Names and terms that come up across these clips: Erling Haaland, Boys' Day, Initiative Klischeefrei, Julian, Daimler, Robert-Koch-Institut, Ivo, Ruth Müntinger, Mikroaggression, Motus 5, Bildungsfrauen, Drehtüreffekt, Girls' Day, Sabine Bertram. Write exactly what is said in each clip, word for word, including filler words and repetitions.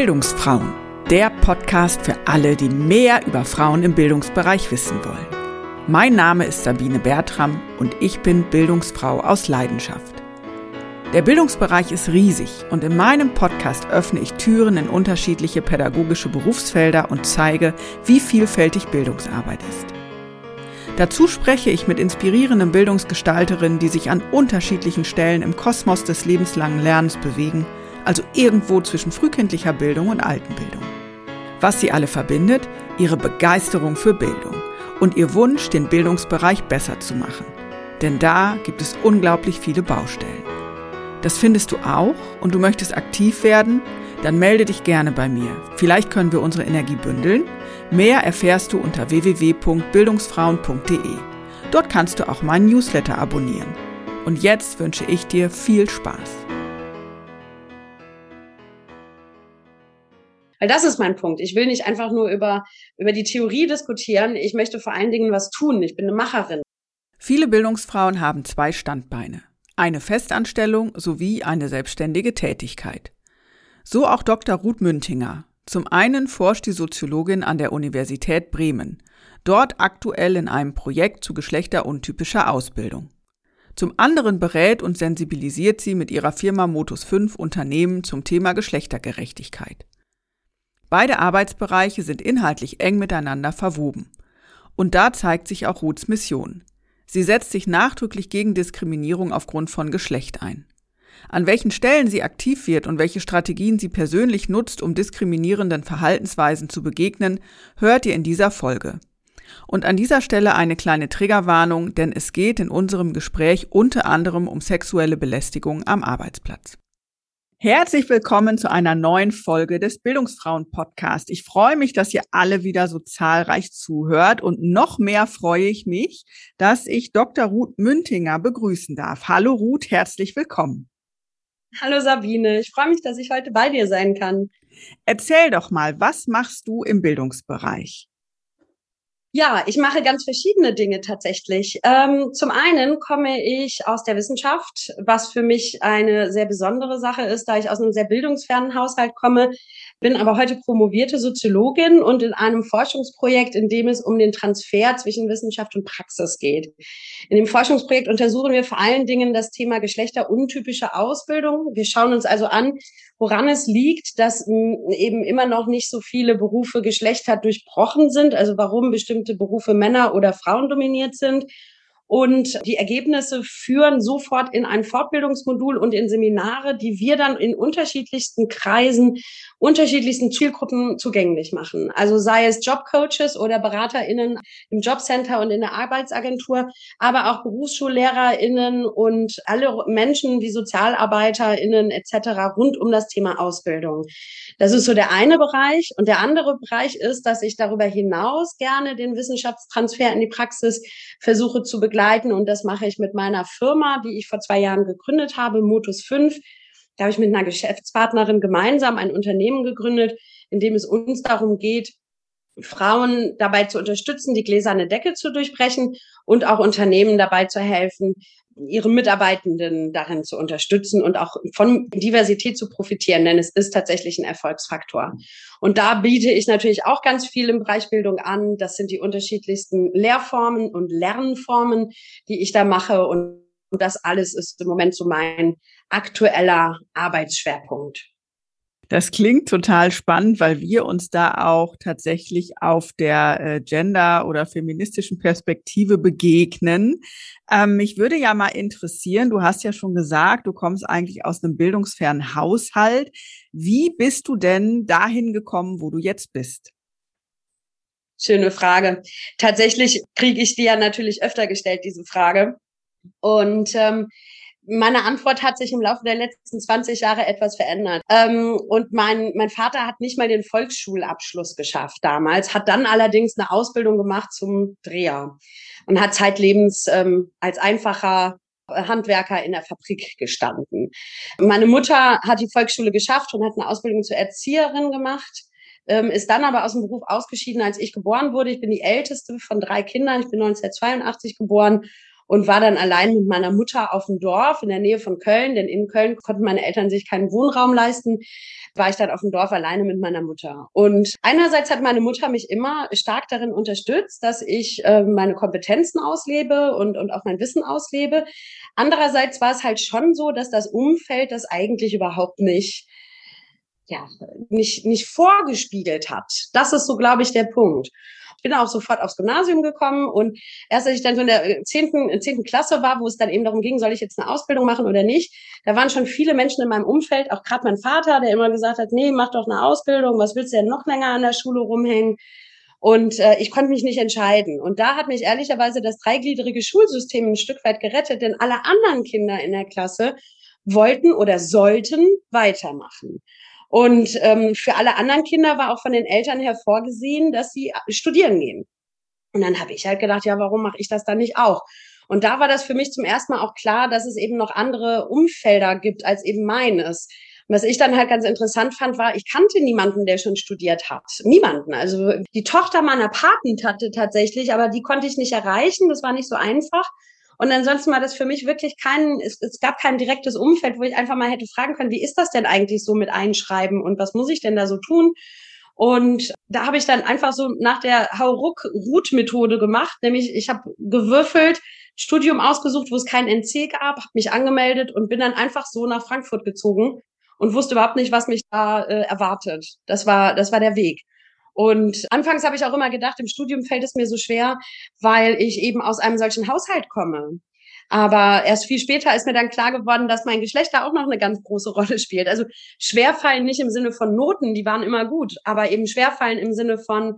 Bildungsfrauen, der Podcast für alle, die mehr über Frauen im Bildungsbereich wissen wollen. Mein Name ist Sabine Bertram und ich bin Bildungsfrau aus Leidenschaft. Der Bildungsbereich ist riesig und in meinem Podcast öffne ich Türen in unterschiedliche pädagogische Berufsfelder und zeige, wie vielfältig Bildungsarbeit ist. Dazu spreche ich mit inspirierenden Bildungsgestalterinnen, die sich an unterschiedlichen Stellen im Kosmos des lebenslangen Lernens bewegen, also irgendwo zwischen frühkindlicher Bildung und Altenbildung. Was sie alle verbindet, ihre Begeisterung für Bildung und ihr Wunsch, den Bildungsbereich besser zu machen. Denn da gibt es unglaublich viele Baustellen. Das findest du auch und du möchtest aktiv werden? Dann melde dich gerne bei mir. Vielleicht können wir unsere Energie bündeln. Mehr erfährst du unter w w w punkt bildungsfrauen punkt d e. Dort kannst du auch meinen Newsletter abonnieren. Und jetzt wünsche ich dir viel Spaß. Weil das ist mein Punkt. Ich will nicht einfach nur über, über die Theorie diskutieren. Ich möchte vor allen Dingen was tun. Ich bin eine Macherin. Viele Bildungsfrauen haben zwei Standbeine. Eine Festanstellung sowie eine selbstständige Tätigkeit. So auch Doktor Ruth Müntinger. Zum einen forscht die Soziologin an der Universität Bremen, dort aktuell in einem Projekt zu geschlechteruntypischer Ausbildung. Zum anderen berät und sensibilisiert sie mit ihrer Firma Motus fünf Unternehmen zum Thema Geschlechtergerechtigkeit. Beide Arbeitsbereiche sind inhaltlich eng miteinander verwoben. Und da zeigt sich auch Ruths Mission. Sie setzt sich nachdrücklich gegen Diskriminierung aufgrund von Geschlecht ein. An welchen Stellen sie aktiv wird und welche Strategien sie persönlich nutzt, um diskriminierenden Verhaltensweisen zu begegnen, hört ihr in dieser Folge. Und an dieser Stelle eine kleine Triggerwarnung, denn es geht in unserem Gespräch unter anderem um sexuelle Belästigung am Arbeitsplatz. Herzlich willkommen zu einer neuen Folge des Bildungsfrauen-Podcasts. Ich freue mich, dass ihr alle wieder so zahlreich zuhört und noch mehr freue ich mich, dass ich Doktor Ruth Müntinger begrüßen darf. Hallo Ruth, herzlich willkommen. Hallo Sabine, ich freue mich, dass ich heute bei dir sein kann. Erzähl doch mal, was machst du im Bildungsbereich? Ja, ich mache ganz verschiedene Dinge tatsächlich. Ähm, zum einen komme ich aus der Wissenschaft, was für mich eine sehr besondere Sache ist, da ich aus einem sehr bildungsfernen Haushalt komme, bin aber heute promovierte Soziologin und in einem Forschungsprojekt, in dem es um den Transfer zwischen Wissenschaft und Praxis geht. In dem Forschungsprojekt untersuchen wir vor allen Dingen das Thema geschlechteruntypische Ausbildung. Wir schauen uns also an, woran es liegt, dass eben immer noch nicht so viele Berufe geschlechterdurchbrochen sind, also warum bestimmte Berufe Männer- oder Frauendominiert sind. Und die Ergebnisse führen sofort in ein Fortbildungsmodul und in Seminare, die wir dann in unterschiedlichsten Kreisen, unterschiedlichsten Zielgruppen zugänglich machen. Also sei es Jobcoaches oder BeraterInnen im Jobcenter und in der Arbeitsagentur, aber auch BerufsschullehrerInnen und alle Menschen wie SozialarbeiterInnen et cetera rund um das Thema Ausbildung. Das ist so der eine Bereich. Und der andere Bereich ist, dass ich darüber hinaus gerne den Wissenschaftstransfer in die Praxis versuche zu begleiten. Und das mache ich mit meiner Firma, die ich vor zwei Jahren gegründet habe, Motus fünf. Da habe ich mit einer Geschäftspartnerin gemeinsam ein Unternehmen gegründet, in dem es uns darum geht, Frauen dabei zu unterstützen, die gläserne Decke zu durchbrechen und auch Unternehmen dabei zu helfen, ihre Mitarbeitenden darin zu unterstützen und auch von Diversität zu profitieren, denn es ist tatsächlich ein Erfolgsfaktor. Und da biete ich natürlich auch ganz viel im Bereich Bildung an. Das sind die unterschiedlichsten Lehrformen und Lernformen, die ich da mache. Und das alles ist im Moment so mein aktueller Arbeitsschwerpunkt. Das klingt total spannend, weil wir uns da auch tatsächlich auf der Gender- oder feministischen Perspektive begegnen. Ähm, mich würde ja mal interessieren, du hast ja schon gesagt, du kommst eigentlich aus einem bildungsfernen Haushalt. Wie bist du denn dahin gekommen, wo du jetzt bist? Schöne Frage. Tatsächlich kriege ich die ja natürlich öfter gestellt, diese Frage. Und ähm, meine Antwort hat sich im Laufe der letzten zwanzig Jahre etwas verändert. Ähm, und mein mein Vater hat nicht mal den Volksschulabschluss geschafft damals, hat dann allerdings eine Ausbildung gemacht zum Dreher und hat zeitlebens ähm, als einfacher Handwerker in der Fabrik gestanden. Meine Mutter hat die Volksschule geschafft und hat eine Ausbildung zur Erzieherin gemacht, ähm, ist dann aber aus dem Beruf ausgeschieden, als ich geboren wurde. Ich bin die älteste von drei Kindern, ich bin neunzehnhundertzweiundachtzig geboren. und war dann allein mit meiner Mutter auf dem Dorf in der Nähe von Köln, denn in Köln konnten meine Eltern sich keinen Wohnraum leisten, war ich dann auf dem Dorf alleine mit meiner Mutter. Und einerseits hat meine Mutter mich immer stark darin unterstützt, dass ich äh, meine Kompetenzen auslebe und, und auch mein Wissen auslebe. Andererseits war es halt schon so, dass das Umfeld das eigentlich überhaupt nicht, ja, nicht, nicht vorgespiegelt hat. Das ist so, glaube ich, der Punkt. Ich bin auch sofort aufs Gymnasium gekommen und erst als ich dann so in der zehnten Klasse war, wo es dann eben darum ging, soll ich jetzt eine Ausbildung machen oder nicht, da waren schon viele Menschen in meinem Umfeld, auch gerade mein Vater, der immer gesagt hat, nee, mach doch eine Ausbildung, was willst du denn noch länger an der Schule rumhängen? Und äh, ich konnte mich nicht entscheiden. Und da hat mich ehrlicherweise das dreigliedrige Schulsystem ein Stück weit gerettet, denn alle anderen Kinder in der Klasse wollten oder sollten weitermachen. Und ähm, für alle anderen Kinder war auch von den Eltern her vorgesehen, dass sie studieren gehen. Und dann habe ich halt gedacht, ja, warum mache ich das dann nicht auch? Und da war das für mich zum ersten Mal auch klar, dass es eben noch andere Umfelder gibt als eben meines. Und was ich dann halt ganz interessant fand, war, ich kannte niemanden, der schon studiert hat. Niemanden. Also die Tochter meiner Patentante tatsächlich, aber die konnte ich nicht erreichen. Das war nicht so einfach. Und ansonsten war das für mich wirklich kein, es, es gab kein direktes Umfeld, wo ich einfach mal hätte fragen können, wie ist das denn eigentlich so mit Einschreiben und was muss ich denn da so tun? Und da habe ich dann einfach so nach der Hauruck-Ruth-Methode gemacht, nämlich ich habe gewürfelt, Studium ausgesucht, wo es kein N C gab, habe mich angemeldet und bin dann einfach so nach Frankfurt gezogen und wusste überhaupt nicht, was mich da äh, erwartet. Das war, das war der Weg. Und anfangs habe ich auch immer gedacht, im Studium fällt es mir so schwer, weil ich eben aus einem solchen Haushalt komme. Aber erst viel später ist mir dann klar geworden, dass mein Geschlecht da auch noch eine ganz große Rolle spielt. Also schwerfallen nicht im Sinne von Noten, die waren immer gut, aber eben schwerfallen im Sinne von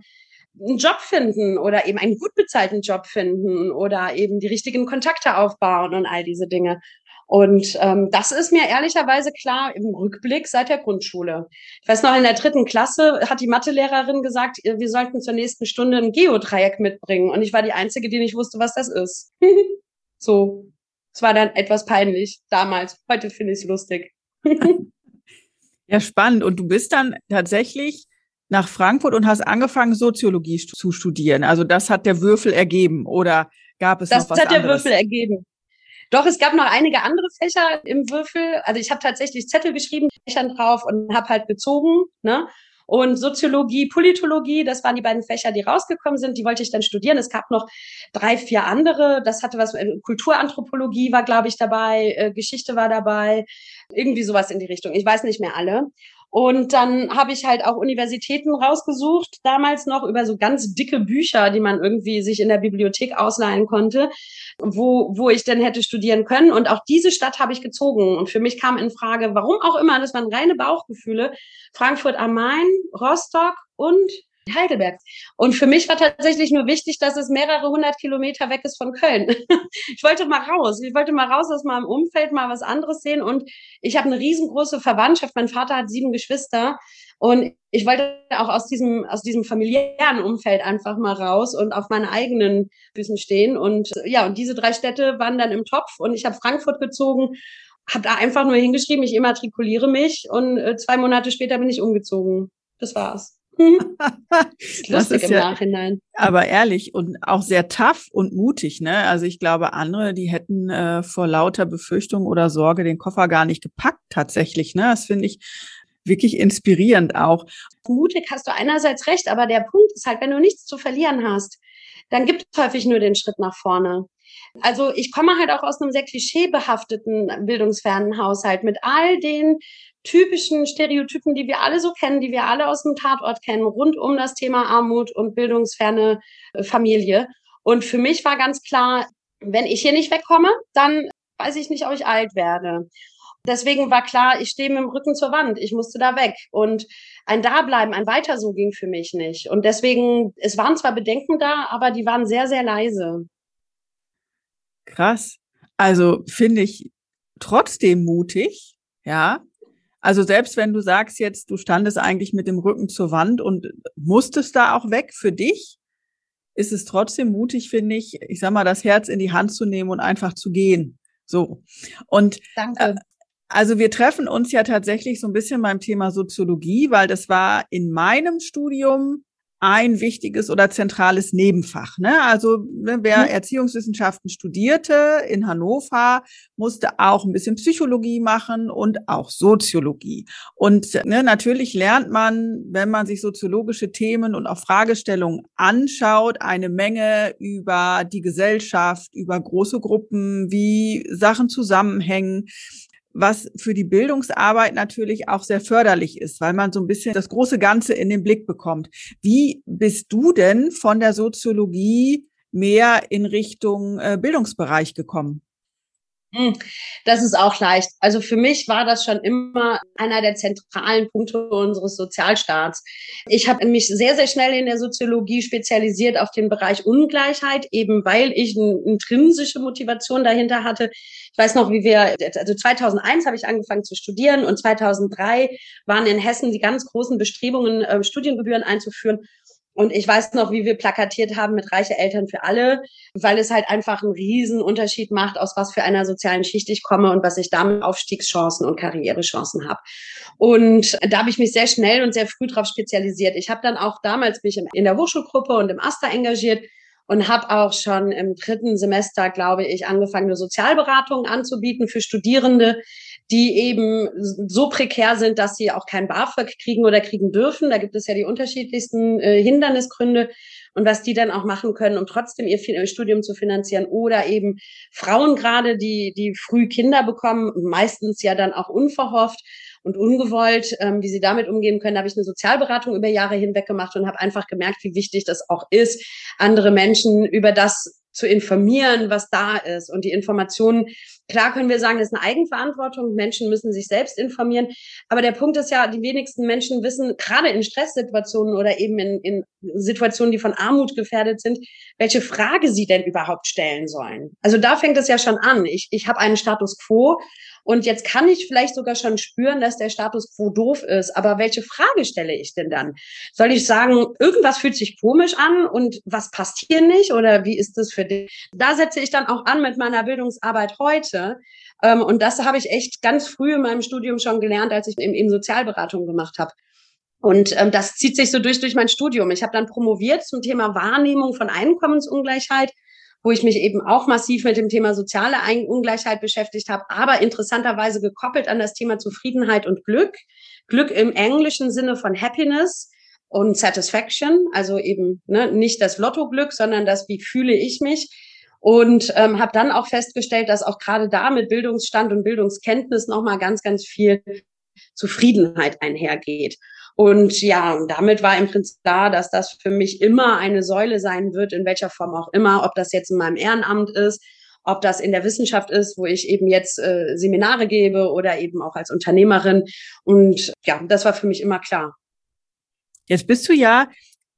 einen Job finden oder eben einen gut bezahlten Job finden oder eben die richtigen Kontakte aufbauen und all diese Dinge. Und ähm, das ist mir ehrlicherweise klar im Rückblick seit der Grundschule. Ich weiß noch, in der dritten Klasse hat die Mathelehrerin gesagt, wir sollten zur nächsten Stunde ein Geodreieck mitbringen. Und ich war die Einzige, die nicht wusste, was das ist. So, es war dann etwas peinlich damals. Heute finde ich es lustig. Ja, spannend. Und du bist dann tatsächlich nach Frankfurt und hast angefangen, Soziologie zu studieren. Also das hat der Würfel ergeben oder gab es das noch was anderes? Das hat der Würfel ergeben. Doch, es gab noch einige andere Fächer im Würfel. Also ich habe tatsächlich Zettel geschrieben, Fächern drauf und habe halt gezogen. Ne? Und Soziologie, Politologie, das waren die beiden Fächer, die rausgekommen sind. Die wollte ich dann studieren. Es gab noch drei, vier andere. Das hatte was, Kulturanthropologie war, glaube ich, dabei. Geschichte war dabei. Irgendwie sowas in die Richtung. Ich weiß nicht mehr alle. Und dann habe ich halt auch Universitäten rausgesucht, damals noch über so ganz dicke Bücher, die man irgendwie sich in der Bibliothek ausleihen konnte, wo wo ich denn hätte studieren können. Und auch diese Stadt habe ich gezogen. Und für mich kam in Frage, warum auch immer, das waren reine Bauchgefühle, Frankfurt am Main, Rostock und Heidelberg. Und für mich war tatsächlich nur wichtig, dass es mehrere hundert Kilometer weg ist von Köln. Ich wollte mal raus. Ich wollte mal raus aus meinem Umfeld, mal was anderes sehen. Und ich habe eine riesengroße Verwandtschaft. Mein Vater hat sieben Geschwister. Und ich wollte auch aus diesem, aus diesem familiären Umfeld einfach mal raus und auf meinen eigenen Füßen stehen. Und ja, und diese drei Städte waren dann im Topf. Und ich habe Frankfurt gezogen, habe da einfach nur hingeschrieben, ich immatrikuliere mich. Und zwei Monate später bin ich umgezogen. Das war's. Das ist im ja, Nachhinein. Aber ehrlich und auch sehr tough und mutig, ne? Also ich glaube, andere, die hätten äh, vor lauter Befürchtung oder Sorge den Koffer gar nicht gepackt tatsächlich, ne? Das finde ich wirklich inspirierend auch. Mutig hast du einerseits recht, aber der Punkt ist halt, wenn du nichts zu verlieren hast, dann gibt es häufig nur den Schritt nach vorne. Also ich komme halt auch aus einem sehr klischeebehafteten, bildungsfernen Haushalt mit all den typischen Stereotypen, die wir alle so kennen, die wir alle aus dem Tatort kennen, rund um das Thema Armut und bildungsferne Familie. Und für mich war ganz klar, wenn ich hier nicht wegkomme, dann weiß ich nicht, ob ich alt werde. Deswegen war klar, ich stehe mit dem Rücken zur Wand, ich musste da weg. Und ein Dableiben, ein Weiter so ging für mich nicht. Und deswegen, es waren zwar Bedenken da, aber die waren sehr, sehr leise. Krass. Also finde ich trotzdem mutig, ja. Also selbst wenn du sagst jetzt, du standest eigentlich mit dem Rücken zur Wand und musstest da auch weg für dich, ist es trotzdem mutig, finde ich, ich sag mal, das Herz in die Hand zu nehmen und einfach zu gehen. So. Und danke. Äh, also wir treffen uns ja tatsächlich so ein bisschen beim Thema Soziologie, weil das war in meinem Studium ein wichtiges oder zentrales Nebenfach. Ne? Also wer Erziehungswissenschaften studierte in Hannover, musste auch ein bisschen Psychologie machen und auch Soziologie. Und ne, natürlich lernt man, wenn man sich soziologische Themen und auch Fragestellungen anschaut, eine Menge über die Gesellschaft, über große Gruppen, wie Sachen zusammenhängen, was für die Bildungsarbeit natürlich auch sehr förderlich ist, weil man so ein bisschen das große Ganze in den Blick bekommt. Wie bist du denn von der Soziologie mehr in Richtung Bildungsbereich gekommen? Das ist auch leicht. Also für mich war das schon immer einer der zentralen Punkte unseres Sozialstaats. Ich habe mich sehr, sehr schnell in der Soziologie spezialisiert auf den Bereich Ungleichheit, eben weil ich eine intrinsische Motivation dahinter hatte. Ich weiß noch, wie wir, also zweitausendeins habe ich angefangen zu studieren und zweitausenddrei waren in Hessen die ganz großen Bestrebungen, Studiengebühren einzuführen. Und ich weiß noch, wie wir plakatiert haben mit reiche Eltern für alle, weil es halt einfach einen riesen Unterschied macht, aus was für einer sozialen Schicht ich komme und was ich damit Aufstiegschancen und Karrierechancen habe. Und da habe ich mich sehr schnell und sehr früh drauf spezialisiert. Ich habe dann auch damals mich in der Hochschulgruppe und im AStA engagiert und habe auch schon im dritten Semester, glaube ich, angefangen, eine Sozialberatung anzubieten für Studierende, die eben so prekär sind, dass sie auch kein BAföG kriegen oder kriegen dürfen. Da gibt es ja die unterschiedlichsten äh, Hindernisgründe und was die dann auch machen können, um trotzdem ihr, ihr Studium zu finanzieren. Oder eben Frauen gerade, die die früh Kinder bekommen, meistens ja dann auch unverhofft und ungewollt, ähm, wie sie damit umgehen können. Da habe ich eine Sozialberatung über Jahre hinweg gemacht und habe einfach gemerkt, wie wichtig das auch ist, andere Menschen über das zu informieren, was da ist. Und die Informationen, klar können wir sagen, das ist eine Eigenverantwortung. Menschen müssen sich selbst informieren. Aber der Punkt ist ja, die wenigsten Menschen wissen, gerade in Stresssituationen oder eben in, in Situationen, die von Armut gefährdet sind, welche Frage sie denn überhaupt stellen sollen. Also da fängt es ja schon an. Ich, ich habe einen Status quo und jetzt kann ich vielleicht sogar schon spüren, dass der Status quo doof ist. Aber welche Frage stelle ich denn dann? Soll ich sagen, irgendwas fühlt sich komisch an und was passt hier nicht? Oder wie ist das für dich? Da setze ich dann auch an mit meiner Bildungsarbeit heute. Und das habe ich echt ganz früh in meinem Studium schon gelernt, als ich eben Sozialberatung gemacht habe. Und ähm, das zieht sich so durch durch mein Studium. Ich habe dann promoviert zum Thema Wahrnehmung von Einkommensungleichheit, wo ich mich eben auch massiv mit dem Thema soziale Ungleichheit beschäftigt habe, aber interessanterweise gekoppelt an das Thema Zufriedenheit und Glück. Glück im englischen Sinne von Happiness und Satisfaction, also eben ne, nicht das Lottoglück, sondern das, wie fühle ich mich. Und ähm, habe dann auch festgestellt, dass auch gerade da mit Bildungsstand und Bildungskenntnis nochmal ganz, ganz viel Zufriedenheit einhergeht. Und ja, und damit war im Prinzip klar, dass das für mich immer eine Säule sein wird, in welcher Form auch immer, ob das jetzt in meinem Ehrenamt ist, ob das in der Wissenschaft ist, wo ich eben jetzt äh, Seminare gebe oder eben auch als Unternehmerin. Und ja, das war für mich immer klar. Jetzt bist du ja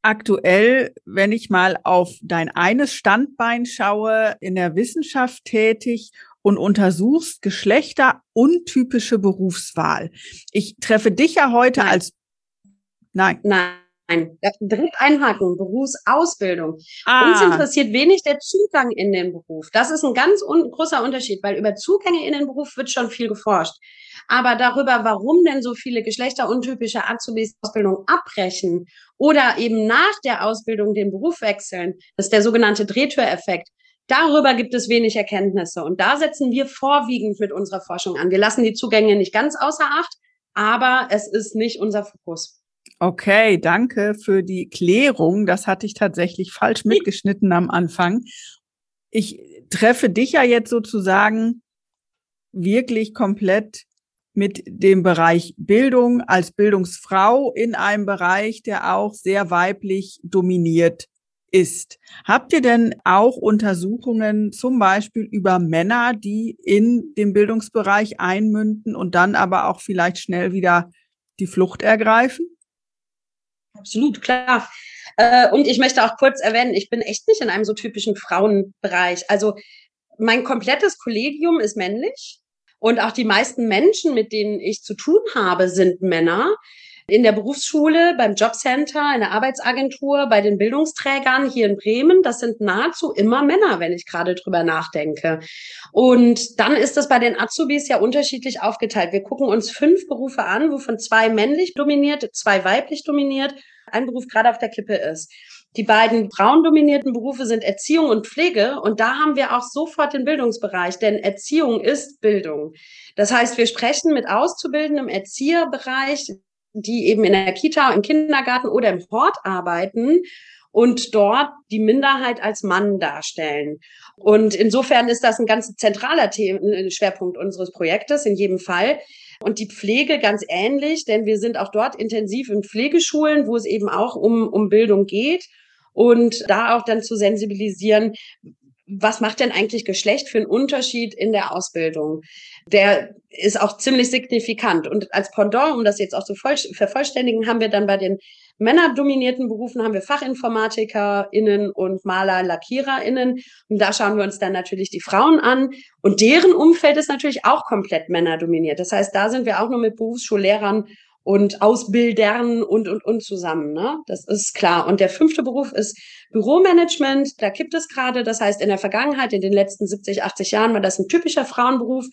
aktuell, wenn ich mal auf dein eines Standbein schaue, in der Wissenschaft tätig und untersuchst geschlechteruntypische Berufswahl. Ich treffe dich ja heute Nein. als Nein. Nein. Direkt einhaken. Berufsausbildung. Ah. Uns interessiert wenig der Zugang in den Beruf. Das ist ein ganz un- großer Unterschied, weil über Zugänge in den Beruf wird schon viel geforscht. Aber darüber, warum denn so viele geschlechteruntypische Azubis Ausbildung abbrechen oder eben nach der Ausbildung den Beruf wechseln, das ist der sogenannte Drehtüreffekt. Darüber gibt es wenig Erkenntnisse. Und da setzen wir vorwiegend mit unserer Forschung an. Wir lassen die Zugänge nicht ganz außer Acht, aber es ist nicht unser Fokus. Okay, danke für die Klärung. Das hatte ich tatsächlich falsch mitgeschnitten am Anfang. Ich treffe dich ja jetzt sozusagen wirklich komplett mit dem Bereich Bildung als Bildungsfrau in einem Bereich, der auch sehr weiblich dominiert ist. Habt ihr denn auch Untersuchungen zum Beispiel über Männer, die in den Bildungsbereich einmünden und dann aber auch vielleicht schnell wieder die Flucht ergreifen? Absolut, klar. Und ich möchte auch kurz erwähnen, ich bin echt nicht in einem so typischen Frauenbereich. Also mein komplettes Kollegium ist männlich und auch die meisten Menschen, mit denen ich zu tun habe, sind Männer. In der Berufsschule, beim Jobcenter, in der Arbeitsagentur, bei den Bildungsträgern hier in Bremen, das sind nahezu immer Männer, wenn ich gerade drüber nachdenke. Und dann ist das bei den Azubis ja unterschiedlich aufgeteilt. Wir gucken uns fünf Berufe an, wovon zwei männlich dominiert, zwei weiblich dominiert. ein Beruf gerade auf der Kippe ist. Die beiden frauendominierten Berufe sind Erziehung und Pflege, und da haben wir auch sofort den Bildungsbereich, denn Erziehung ist Bildung. Das heißt, wir sprechen mit Auszubildenden im Erzieherbereich, die eben in der Kita, im Kindergarten oder im Hort arbeiten und dort die Minderheit als Mann darstellen. Und insofern ist das ein ganz zentraler Themen- Schwerpunkt unseres Projektes in jedem Fall. Und die Pflege ganz ähnlich, denn wir sind auch dort intensiv in Pflegeschulen, wo es eben auch um, um Bildung geht. Und da auch dann zu sensibilisieren, was macht denn eigentlich Geschlecht für einen Unterschied in der Ausbildung? Der ist auch ziemlich signifikant. Und als Pendant, um das jetzt auch zu voll, vervollständigen, haben wir dann bei den männerdominierten Berufen haben wir FachinformatikerInnen und Maler, LackiererInnen. Und da schauen wir uns dann natürlich die Frauen an. Und deren Umfeld ist natürlich auch komplett männerdominiert. Das heißt, da sind wir auch nur mit Berufsschullehrern und Ausbildern und, und, und zusammen, ne? Das ist klar. Und der fünfte Beruf ist Büromanagement. Da kippt es gerade. Das heißt, in der Vergangenheit, in den letzten siebzig, achtzig Jahren war das ein typischer Frauenberuf.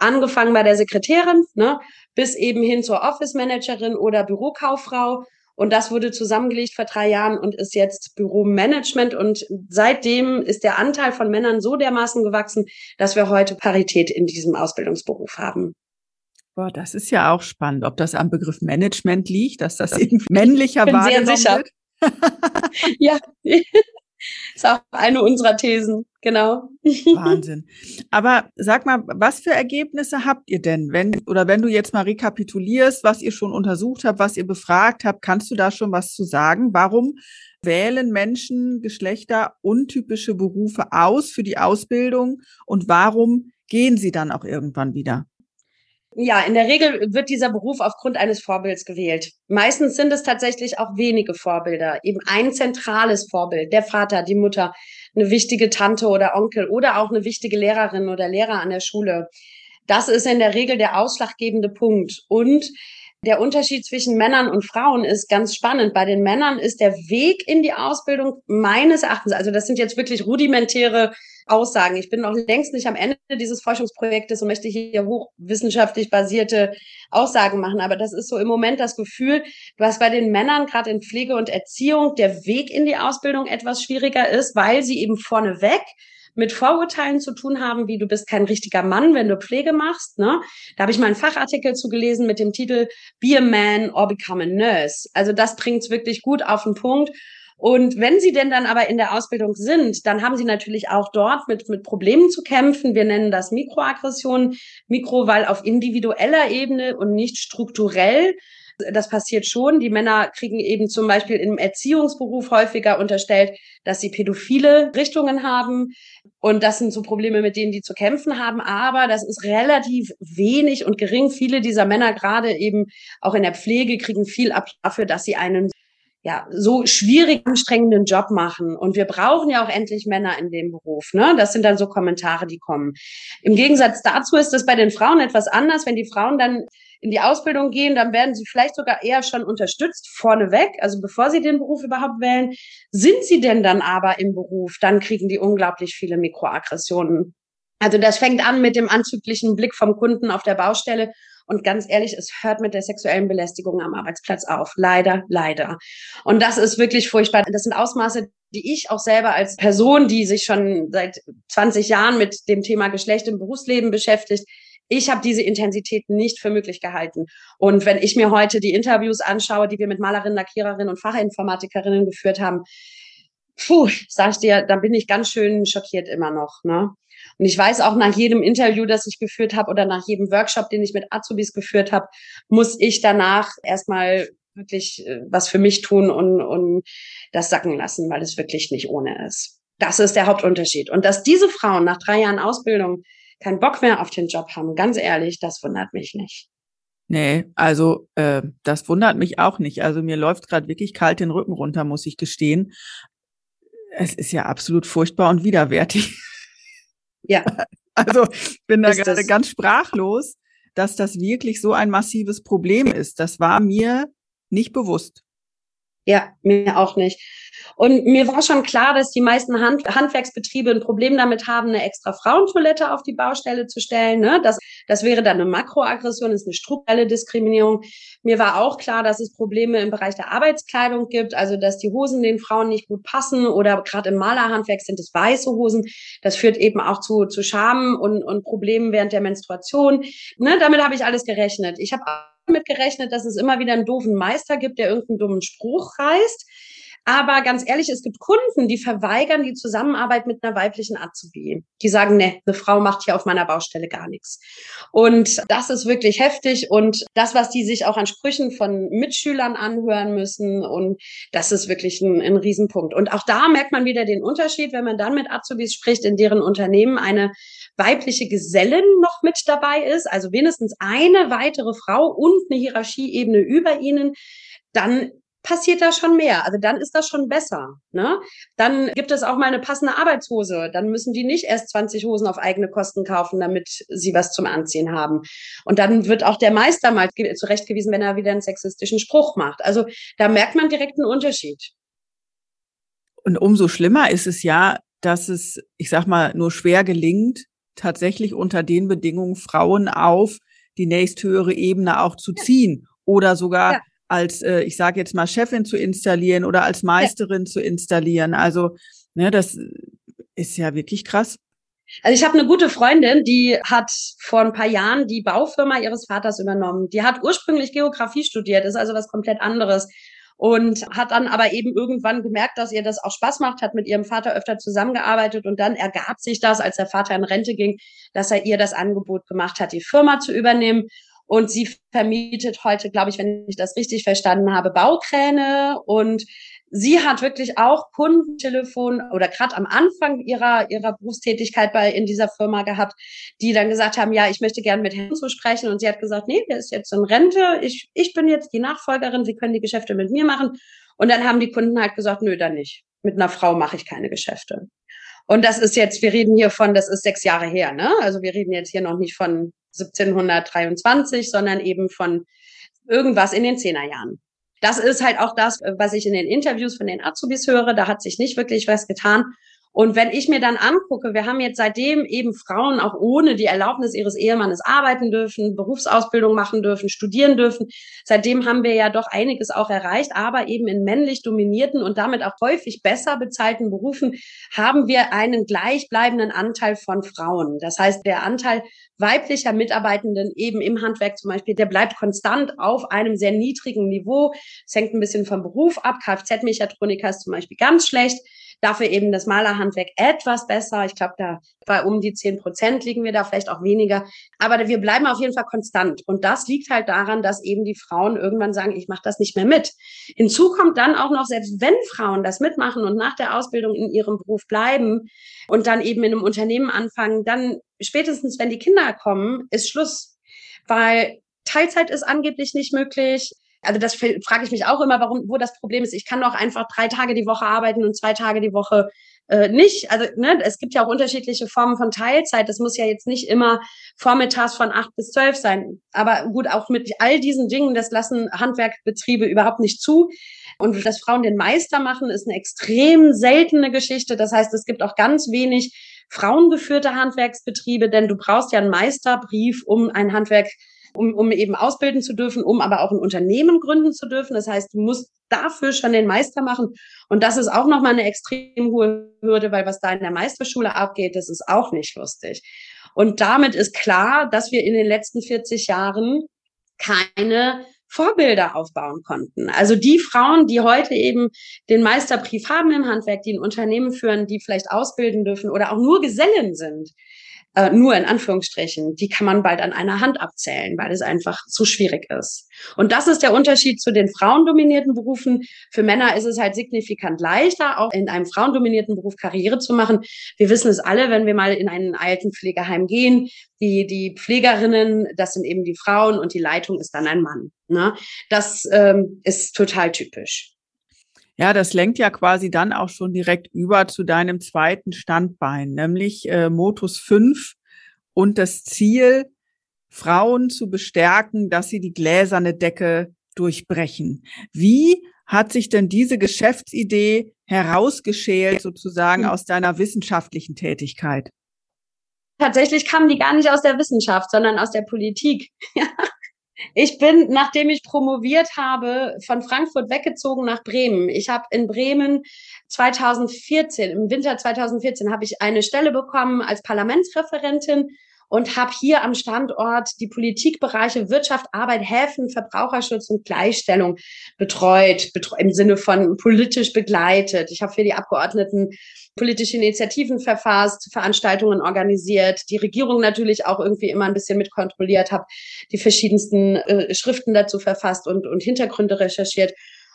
Angefangen bei der Sekretärin, ne? Bis eben hin zur Office-Managerin oder Bürokauffrau. Und das wurde zusammengelegt vor drei Jahren und ist jetzt Büromanagement. Und seitdem ist der Anteil von Männern so dermaßen gewachsen, dass wir heute Parität in diesem Ausbildungsberuf haben. Boah, das ist ja auch spannend, ob das am Begriff Management liegt, dass das eben männlicher wahrgenommen wird. Ich bin sehr sicher. Ja, ist auch eine unserer Thesen, genau. Wahnsinn. Aber sag mal, was für Ergebnisse habt ihr denn? Wenn, oder wenn du jetzt mal rekapitulierst, was ihr schon untersucht habt, was ihr befragt habt, kannst du da schon was zu sagen? Warum wählen Menschen geschlechteruntypische Berufe aus für die Ausbildung und warum gehen sie dann auch irgendwann wieder? Ja, in der Regel wird dieser Beruf aufgrund eines Vorbilds gewählt. Meistens sind es tatsächlich auch wenige Vorbilder, eben ein zentrales Vorbild, der Vater, die Mutter, eine wichtige Tante oder Onkel oder auch eine wichtige Lehrerin oder Lehrer an der Schule. Das ist in der Regel der ausschlaggebende Punkt. Und der Unterschied zwischen Männern und Frauen ist ganz spannend. Bei den Männern ist der Weg in die Ausbildung meines Erachtens, also das sind jetzt wirklich rudimentäre Aussagen. Ich bin noch längst nicht am Ende dieses Forschungsprojektes und möchte hier hochwissenschaftlich basierte Aussagen machen. Aber das ist so im Moment das Gefühl, was bei den Männern gerade in Pflege und Erziehung der Weg in die Ausbildung etwas schwieriger ist, weil sie eben vorneweg mit Vorurteilen zu tun haben, wie du bist kein richtiger Mann, wenn du Pflege machst, ne? Da habe ich mal einen Fachartikel zu gelesen mit dem Titel Be a Man or Become a Nurse. Also das bringt's wirklich gut auf den Punkt. Und wenn sie denn dann aber in der Ausbildung sind, dann haben sie natürlich auch dort mit mit Problemen zu kämpfen. Wir nennen das Mikroaggressionen. Mikro, weil auf individueller Ebene und nicht strukturell. Das passiert schon. Die Männer kriegen eben zum Beispiel im Erziehungsberuf häufiger unterstellt, dass sie pädophile Richtungen haben. Und das sind so Probleme, mit denen die zu kämpfen haben. Aber das ist relativ wenig und gering. Viele dieser Männer, gerade eben auch in der Pflege, kriegen viel ab dafür, dass sie einen ja so schwierig anstrengenden Job machen. Und wir brauchen ja auch endlich Männer in dem Beruf, ne? Das sind dann so Kommentare, die kommen. Im Gegensatz dazu ist das bei den Frauen etwas anders. Wenn die Frauen dann in die Ausbildung gehen, dann werden sie vielleicht sogar eher schon unterstützt vorneweg, also bevor sie den Beruf überhaupt wählen. Sind sie denn dann aber im Beruf, dann kriegen die unglaublich viele Mikroaggressionen. Also das fängt an mit dem anzüglichen Blick vom Kunden auf der Baustelle. Und ganz ehrlich, es hört mit der sexuellen Belästigung am Arbeitsplatz auf. Leider, leider. Und das ist wirklich furchtbar. Das sind Ausmaße, die ich auch selber als Person, die sich schon seit zwanzig Jahren mit dem Thema Geschlecht im Berufsleben beschäftigt, ich habe diese Intensität nicht für möglich gehalten. Und wenn ich mir heute die Interviews anschaue, die wir mit Malerinnen, Lackiererinnen und Fachinformatikerinnen geführt haben, puh, sag ich dir, da bin ich ganz schön schockiert immer noch, ne? Und ich weiß auch nach jedem Interview, das ich geführt habe oder nach jedem Workshop, den ich mit Azubis geführt habe, muss ich danach erstmal wirklich was für mich tun und, und das sacken lassen, weil es wirklich nicht ohne ist. Das ist der Hauptunterschied. Und dass diese Frauen nach drei Jahren Ausbildung keinen Bock mehr auf den Job haben, ganz ehrlich, das wundert mich nicht. Nee, also äh, das wundert mich auch nicht. Also mir läuft gerade wirklich kalt den Rücken runter, muss ich gestehen. Es ist ja absolut furchtbar und widerwärtig. Ja. Also ich bin da gerade ganz sprachlos, dass das wirklich so ein massives Problem ist. Das war mir nicht bewusst. Ja, mir auch nicht. Und mir war schon klar, dass die meisten Hand- Handwerksbetriebe ein Problem damit haben, eine extra Frauentoilette auf die Baustelle zu stellen. Ne? Das, das wäre dann eine Makroaggression, ist eine strukturelle Diskriminierung. Mir war auch klar, dass es Probleme im Bereich der Arbeitskleidung gibt, also dass die Hosen den Frauen nicht gut passen oder gerade im Malerhandwerk sind es weiße Hosen. Das führt eben auch zu, zu Scham und, und Problemen während der Menstruation. Ne? Damit habe ich alles gerechnet. Ich habe damit gerechnet, dass es immer wieder einen doofen Meister gibt, der irgendeinen dummen Spruch reißt. Aber ganz ehrlich, es gibt Kunden, die verweigern die Zusammenarbeit mit einer weiblichen Azubi. Die sagen, ne, eine Frau macht hier auf meiner Baustelle gar nichts. Und das ist wirklich heftig. Und das, was die sich auch an Sprüchen von Mitschülern anhören müssen, und das ist wirklich ein, ein Riesenpunkt. Und auch da merkt man wieder den Unterschied, wenn man dann mit Azubis spricht, in deren Unternehmen eine weibliche Gesellin noch mit dabei ist, also wenigstens eine weitere Frau und eine Hierarchieebene über ihnen, dann passiert da schon mehr. Also dann ist das schon besser. Ne? Dann gibt es auch mal eine passende Arbeitshose. Dann müssen die nicht erst zwanzig Hosen auf eigene Kosten kaufen, damit sie was zum Anziehen haben. Und dann wird auch der Meister mal zurechtgewiesen, wenn er wieder einen sexistischen Spruch macht. Also da merkt man direkt einen Unterschied. Und umso schlimmer ist es ja, dass es, ich sag mal, nur schwer gelingt, tatsächlich unter den Bedingungen Frauen auf die nächsthöhere Ebene auch zu ziehen. Ja. Oder sogar... Ja. als, äh, ich sage jetzt mal, Chefin zu installieren oder als Meisterin ja. zu installieren. Also, ne, das ist ja wirklich krass. Also ich habe eine gute Freundin, die hat vor ein paar Jahren die Baufirma ihres Vaters übernommen. Die hat ursprünglich Geografie studiert, ist also was komplett anderes. Und hat dann aber eben irgendwann gemerkt, dass ihr das auch Spaß macht, hat mit ihrem Vater öfter zusammengearbeitet und dann ergab sich das, als der Vater in Rente ging, dass er ihr das Angebot gemacht hat, die Firma zu übernehmen. Und sie vermietet heute, glaube ich, wenn ich das richtig verstanden habe, Baukräne. Und sie hat wirklich auch Kundentelefon oder gerade am Anfang ihrer ihrer Berufstätigkeit bei in dieser Firma gehabt, die dann gesagt haben, ja, ich möchte gerne mit Herrn zu sprechen. Und sie hat gesagt, nee, der ist jetzt in Rente. Ich ich bin jetzt die Nachfolgerin. Sie können die Geschäfte mit mir machen. Und dann haben die Kunden halt gesagt, nö, dann nicht. Mit einer Frau mache ich keine Geschäfte. Und das ist jetzt, wir reden hier von, das ist sechs Jahre her, ne? Also wir reden jetzt hier noch nicht von siebzehnhundertdreiundzwanzig, sondern eben von irgendwas in den Zehnerjahren. Das ist halt auch das, was ich in den Interviews von den Azubis höre. Da hat sich nicht wirklich was getan. Und wenn ich mir dann angucke, wir haben jetzt seitdem eben Frauen auch ohne die Erlaubnis ihres Ehemannes arbeiten dürfen, Berufsausbildung machen dürfen, studieren dürfen. Seitdem haben wir ja doch einiges auch erreicht, aber eben in männlich dominierten und damit auch häufig besser bezahlten Berufen haben wir einen gleichbleibenden Anteil von Frauen. Das heißt, der Anteil weiblicher Mitarbeitenden eben im Handwerk zum Beispiel, der bleibt konstant auf einem sehr niedrigen Niveau. Es hängt ein bisschen vom Beruf ab. Kfz-Mechatroniker ist zum Beispiel ganz schlecht. Dafür eben das Malerhandwerk etwas besser. Ich glaube, da bei um die zehn Prozent liegen wir da, vielleicht auch weniger. Aber wir bleiben auf jeden Fall konstant. Und das liegt halt daran, dass eben die Frauen irgendwann sagen, ich mache das nicht mehr mit. Hinzu kommt dann auch noch, selbst wenn Frauen das mitmachen und nach der Ausbildung in ihrem Beruf bleiben und dann eben in einem Unternehmen anfangen, dann spätestens, wenn die Kinder kommen, ist Schluss. Weil Teilzeit ist angeblich nicht möglich. Also das frage ich mich auch immer, warum, wo das Problem ist. Ich kann doch einfach drei Tage die Woche arbeiten und zwei Tage die Woche äh, nicht. Also ne, es gibt ja auch unterschiedliche Formen von Teilzeit. Das muss ja jetzt nicht immer vormittags von acht bis zwölf sein. Aber gut, auch mit all diesen Dingen, das lassen Handwerksbetriebe überhaupt nicht zu. Und dass Frauen den Meister machen, ist eine extrem seltene Geschichte. Das heißt, es gibt auch ganz wenig frauengeführte Handwerksbetriebe, denn du brauchst ja einen Meisterbrief, um ein Handwerk Um, um eben ausbilden zu dürfen, um aber auch ein Unternehmen gründen zu dürfen. Das heißt, du musst dafür schon den Meister machen. Und das ist auch nochmal eine extrem hohe Hürde, weil was da in der Meisterschule abgeht, das ist auch nicht lustig. Und damit ist klar, dass wir in den letzten vierzig Jahren keine Vorbilder aufbauen konnten. Also die Frauen, die heute eben den Meisterbrief haben im Handwerk, die ein Unternehmen führen, die vielleicht ausbilden dürfen oder auch nur Gesellen sind, Äh, nur in Anführungsstrichen, die kann man bald an einer Hand abzählen, weil es einfach zu schwierig ist. Und das ist der Unterschied zu den frauendominierten Berufen. Für Männer ist es halt signifikant leichter, auch in einem frauendominierten Beruf Karriere zu machen. Wir wissen es alle, wenn wir mal in ein Altenpflegeheim gehen, die, die Pflegerinnen, das sind eben die Frauen und die Leitung ist dann ein Mann. Ne? Das ähm, ist total typisch. Ja, das lenkt ja quasi dann auch schon direkt über zu deinem zweiten Standbein, nämlich äh, Motus fünf und das Ziel, Frauen zu bestärken, dass sie die gläserne Decke durchbrechen. Wie hat sich denn diese Geschäftsidee herausgeschält sozusagen aus deiner wissenschaftlichen Tätigkeit? Tatsächlich kam die gar nicht aus der Wissenschaft, sondern aus der Politik. Ich bin, nachdem ich promoviert habe, von Frankfurt weggezogen nach Bremen. Ich habe in Bremen zweitausendvierzehn, im Winter zweitausendvierzehn, habe ich eine Stelle bekommen als Parlamentsreferentin und habe hier am Standort die Politikbereiche Wirtschaft, Arbeit, Häfen, Verbraucherschutz und Gleichstellung betreut, betreut im Sinne von politisch begleitet. Ich habe für die Abgeordneten politische Initiativen verfasst, Veranstaltungen organisiert, die Regierung natürlich auch irgendwie immer ein bisschen mitkontrolliert, habe die verschiedensten äh, Schriften dazu verfasst und, und Hintergründe recherchiert.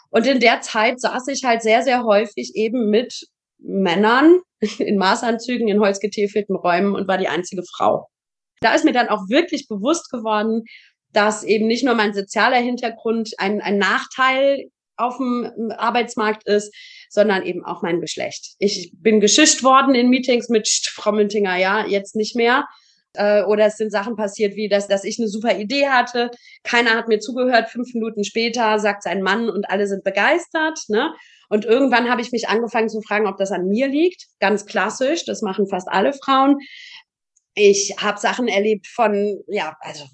Und in der Zeit saß ich halt sehr, sehr häufig eben mit Männern in Maßanzügen, in holzgetäfelten Räumen und war die einzige Frau. Da ist mir dann auch wirklich bewusst geworden, dass eben nicht nur mein sozialer Hintergrund ein, ein Nachteil auf dem Arbeitsmarkt ist, sondern eben auch mein Geschlecht. Ich bin geschischt worden in Meetings mit Frau Müntinger, ja, jetzt nicht mehr. Äh, oder es sind Sachen passiert, wie das, dass ich eine super Idee hatte, keiner hat mir zugehört, fünf Minuten später sagt sein Mann und alle sind begeistert, ne? Und irgendwann habe ich mich angefangen zu fragen, ob das an mir liegt. Ganz klassisch, das machen fast alle Frauen. Ich habe Sachen erlebt von, ja, also,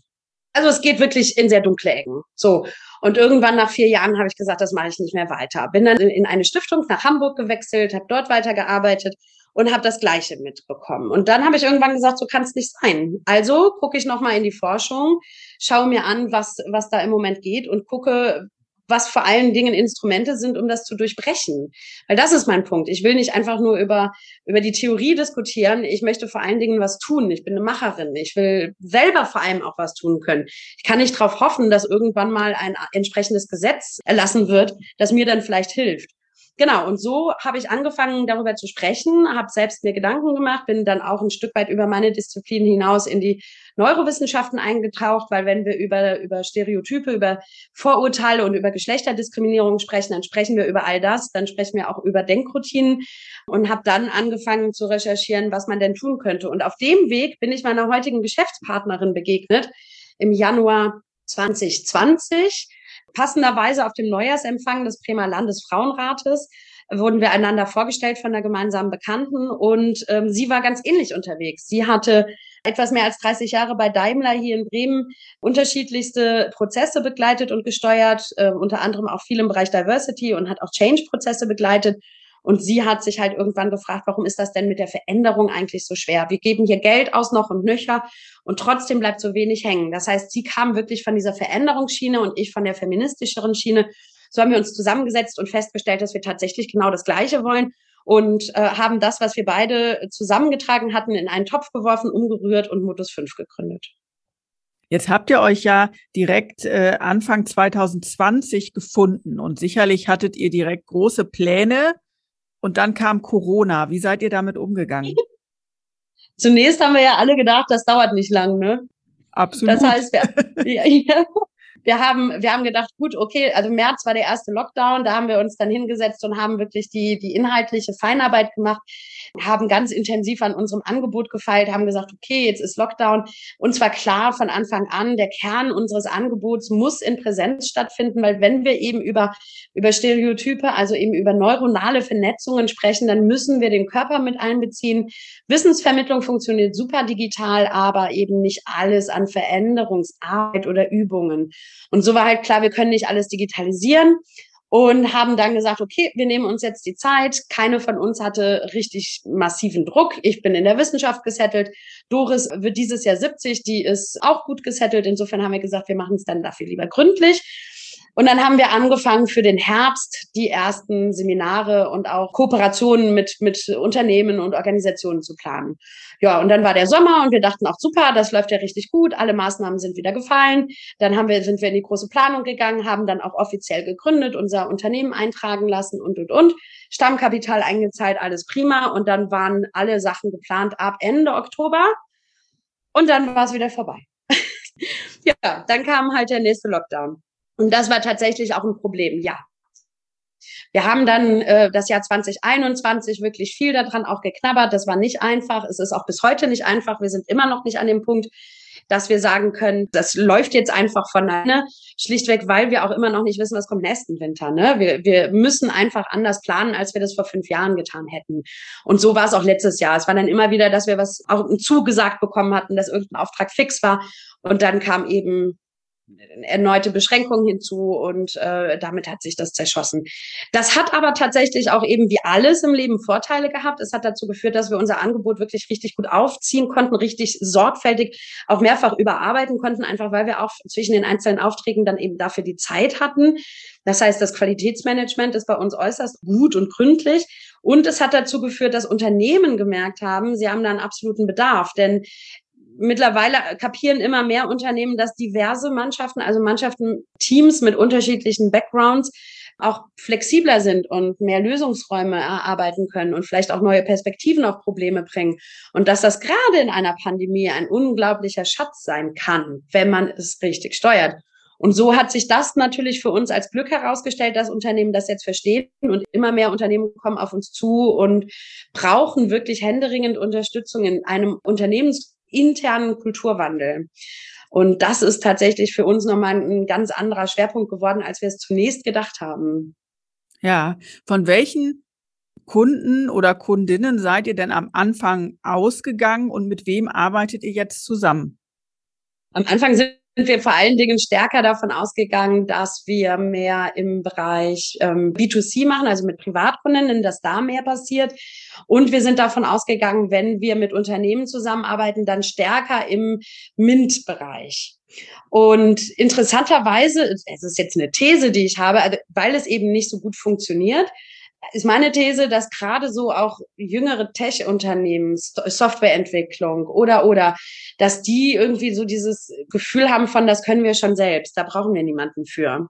also es geht wirklich in sehr dunkle Ecken. So. Und irgendwann nach vier Jahren habe ich gesagt, das mache ich nicht mehr weiter. Bin dann in eine Stiftung nach Hamburg gewechselt, habe dort weitergearbeitet und habe das Gleiche mitbekommen. Und dann habe ich irgendwann gesagt, so kann es nicht sein. Also gucke ich nochmal in die Forschung, schaue mir an, was, was da im Moment geht und gucke, was vor allen Dingen Instrumente sind, um das zu durchbrechen. Weil das ist mein Punkt. Ich will nicht einfach nur über über die Theorie diskutieren. Ich möchte vor allen Dingen was tun. Ich bin eine Macherin. Ich will selber vor allem auch was tun können. Ich kann nicht darauf hoffen, dass irgendwann mal ein entsprechendes Gesetz erlassen wird, das mir dann vielleicht hilft. Genau, und so habe ich angefangen, darüber zu sprechen, habe selbst mir Gedanken gemacht, bin dann auch ein Stück weit über meine Disziplin hinaus in die Neurowissenschaften eingetaucht, weil wenn wir über über Stereotype, über Vorurteile und über Geschlechterdiskriminierung sprechen, dann sprechen wir über all das, dann sprechen wir auch über Denkroutinen und habe dann angefangen zu recherchieren, was man denn tun könnte. Und auf dem Weg bin ich meiner heutigen Geschäftspartnerin begegnet im Januar zwanzig zwanzig. Passenderweise auf dem Neujahrsempfang des Bremer Landesfrauenrates wurden wir einander vorgestellt von einer gemeinsamen Bekannten und ähm, sie war ganz ähnlich unterwegs. Sie hatte etwas mehr als dreißig Jahre bei Daimler hier in Bremen unterschiedlichste Prozesse begleitet und gesteuert, äh, unter anderem auch viel im Bereich Diversity und hat auch Change-Prozesse begleitet. Und sie hat sich halt irgendwann gefragt, warum ist das denn mit der Veränderung eigentlich so schwer? Wir geben hier Geld aus noch und nöcher und trotzdem bleibt so wenig hängen. Das heißt, sie kam wirklich von dieser Veränderungsschiene und ich von der feministischeren Schiene. So haben wir uns zusammengesetzt und festgestellt, dass wir tatsächlich genau das Gleiche wollen und äh, haben das, was wir beide zusammengetragen hatten, in einen Topf geworfen, umgerührt und Motus fünf gegründet. Jetzt habt ihr euch ja direkt äh, Anfang zwanzig zwanzig gefunden und sicherlich hattet ihr direkt große Pläne. Und dann kam Corona. Wie seid ihr damit umgegangen? Zunächst haben wir ja alle gedacht, das dauert nicht lang, ne? Absolut. Das heißt, wir, ja, wir haben wir haben gedacht, gut, okay, also März war der erste Lockdown, da haben wir uns dann hingesetzt und haben wirklich die die inhaltliche Feinarbeit gemacht, haben ganz intensiv an unserem Angebot gefeilt, haben gesagt, okay, jetzt ist Lockdown. Uns war klar von Anfang an, der Kern unseres Angebots muss in Präsenz stattfinden, weil wenn wir eben über, über Stereotype, also eben über neuronale Vernetzungen sprechen, dann müssen wir den Körper mit einbeziehen. Wissensvermittlung funktioniert super digital, aber eben nicht alles an Veränderungsarbeit oder Übungen. Und so war halt klar, wir können nicht alles digitalisieren. Und haben dann gesagt, okay, wir nehmen uns jetzt die Zeit. Keine von uns hatte richtig massiven Druck. Ich bin in der Wissenschaft gesettelt. Doris wird dieses Jahr siebzig. Die ist auch gut gesettelt. Insofern haben wir gesagt, wir machen es dann dafür lieber gründlich. Und dann haben wir angefangen für den Herbst die ersten Seminare und auch Kooperationen mit, mit Unternehmen und Organisationen zu planen. Ja, und dann war der Sommer und wir dachten auch, super, das läuft ja richtig gut, alle Maßnahmen sind wieder gefallen. Dann haben wir, sind wir in die große Planung gegangen, haben dann auch offiziell gegründet, unser Unternehmen eintragen lassen und, und, und. Stammkapital eingezahlt, alles prima. Und dann waren alle Sachen geplant ab Ende Oktober und dann war es wieder vorbei. Ja, dann kam halt der nächste Lockdown. Und das war tatsächlich auch ein Problem, ja. Wir haben dann äh, das Jahr zwanzig einundzwanzig wirklich viel daran auch geknabbert. Das war nicht einfach. Es ist auch bis heute nicht einfach. Wir sind immer noch nicht an dem Punkt, dass wir sagen können, das läuft jetzt einfach von alleine, schlichtweg, weil wir auch immer noch nicht wissen, was kommt nächsten Winter. Ne? Wir, wir müssen einfach anders planen, als wir das vor fünf Jahren getan hätten. Und so war es auch letztes Jahr. Es war dann immer wieder, dass wir was auch zugesagt bekommen hatten, dass irgendein Auftrag fix war. Und dann kam eben erneute Beschränkungen hinzu und äh, damit hat sich das zerschossen. Das hat aber tatsächlich auch eben wie alles im Leben Vorteile gehabt. Es hat dazu geführt, dass wir unser Angebot wirklich richtig gut aufziehen konnten, richtig sorgfältig auch mehrfach überarbeiten konnten, einfach weil wir auch zwischen den einzelnen Aufträgen dann eben dafür die Zeit hatten. Das heißt, das Qualitätsmanagement ist bei uns äußerst gut und gründlich. Und es hat dazu geführt, dass Unternehmen gemerkt haben, sie haben da einen absoluten Bedarf, denn mittlerweile kapieren immer mehr Unternehmen, dass diverse Mannschaften, also Mannschaften, Teams mit unterschiedlichen Backgrounds auch flexibler sind und mehr Lösungsräume erarbeiten können und vielleicht auch neue Perspektiven auf Probleme bringen. Und dass das gerade in einer Pandemie ein unglaublicher Schatz sein kann, wenn man es richtig steuert. Und so hat sich das natürlich für uns als Glück herausgestellt, dass Unternehmen das jetzt verstehen und immer mehr Unternehmen kommen auf uns zu und brauchen wirklich händeringend Unterstützung in einem Unternehmens internen Kulturwandel. Und das ist tatsächlich für uns nochmal ein ganz anderer Schwerpunkt geworden, als wir es zunächst gedacht haben. Ja, von welchen Kunden oder Kundinnen seid ihr denn am Anfang ausgegangen und mit wem arbeitet ihr jetzt zusammen? Am Anfang sind wir vor allen Dingen stärker davon ausgegangen, dass wir mehr im Bereich ähm, B zwei C machen, also mit Privatkundinnen, dass da mehr passiert. Und wir sind davon ausgegangen, wenn wir mit Unternehmen zusammenarbeiten, dann stärker im M I N T-Bereich. Und interessanterweise, es ist jetzt eine These, die ich habe, also weil es eben nicht so gut funktioniert, ist meine These, dass gerade so auch jüngere Tech-Unternehmen, Softwareentwicklung oder, oder, dass die irgendwie so dieses Gefühl haben von, das können wir schon selbst, da brauchen wir niemanden für.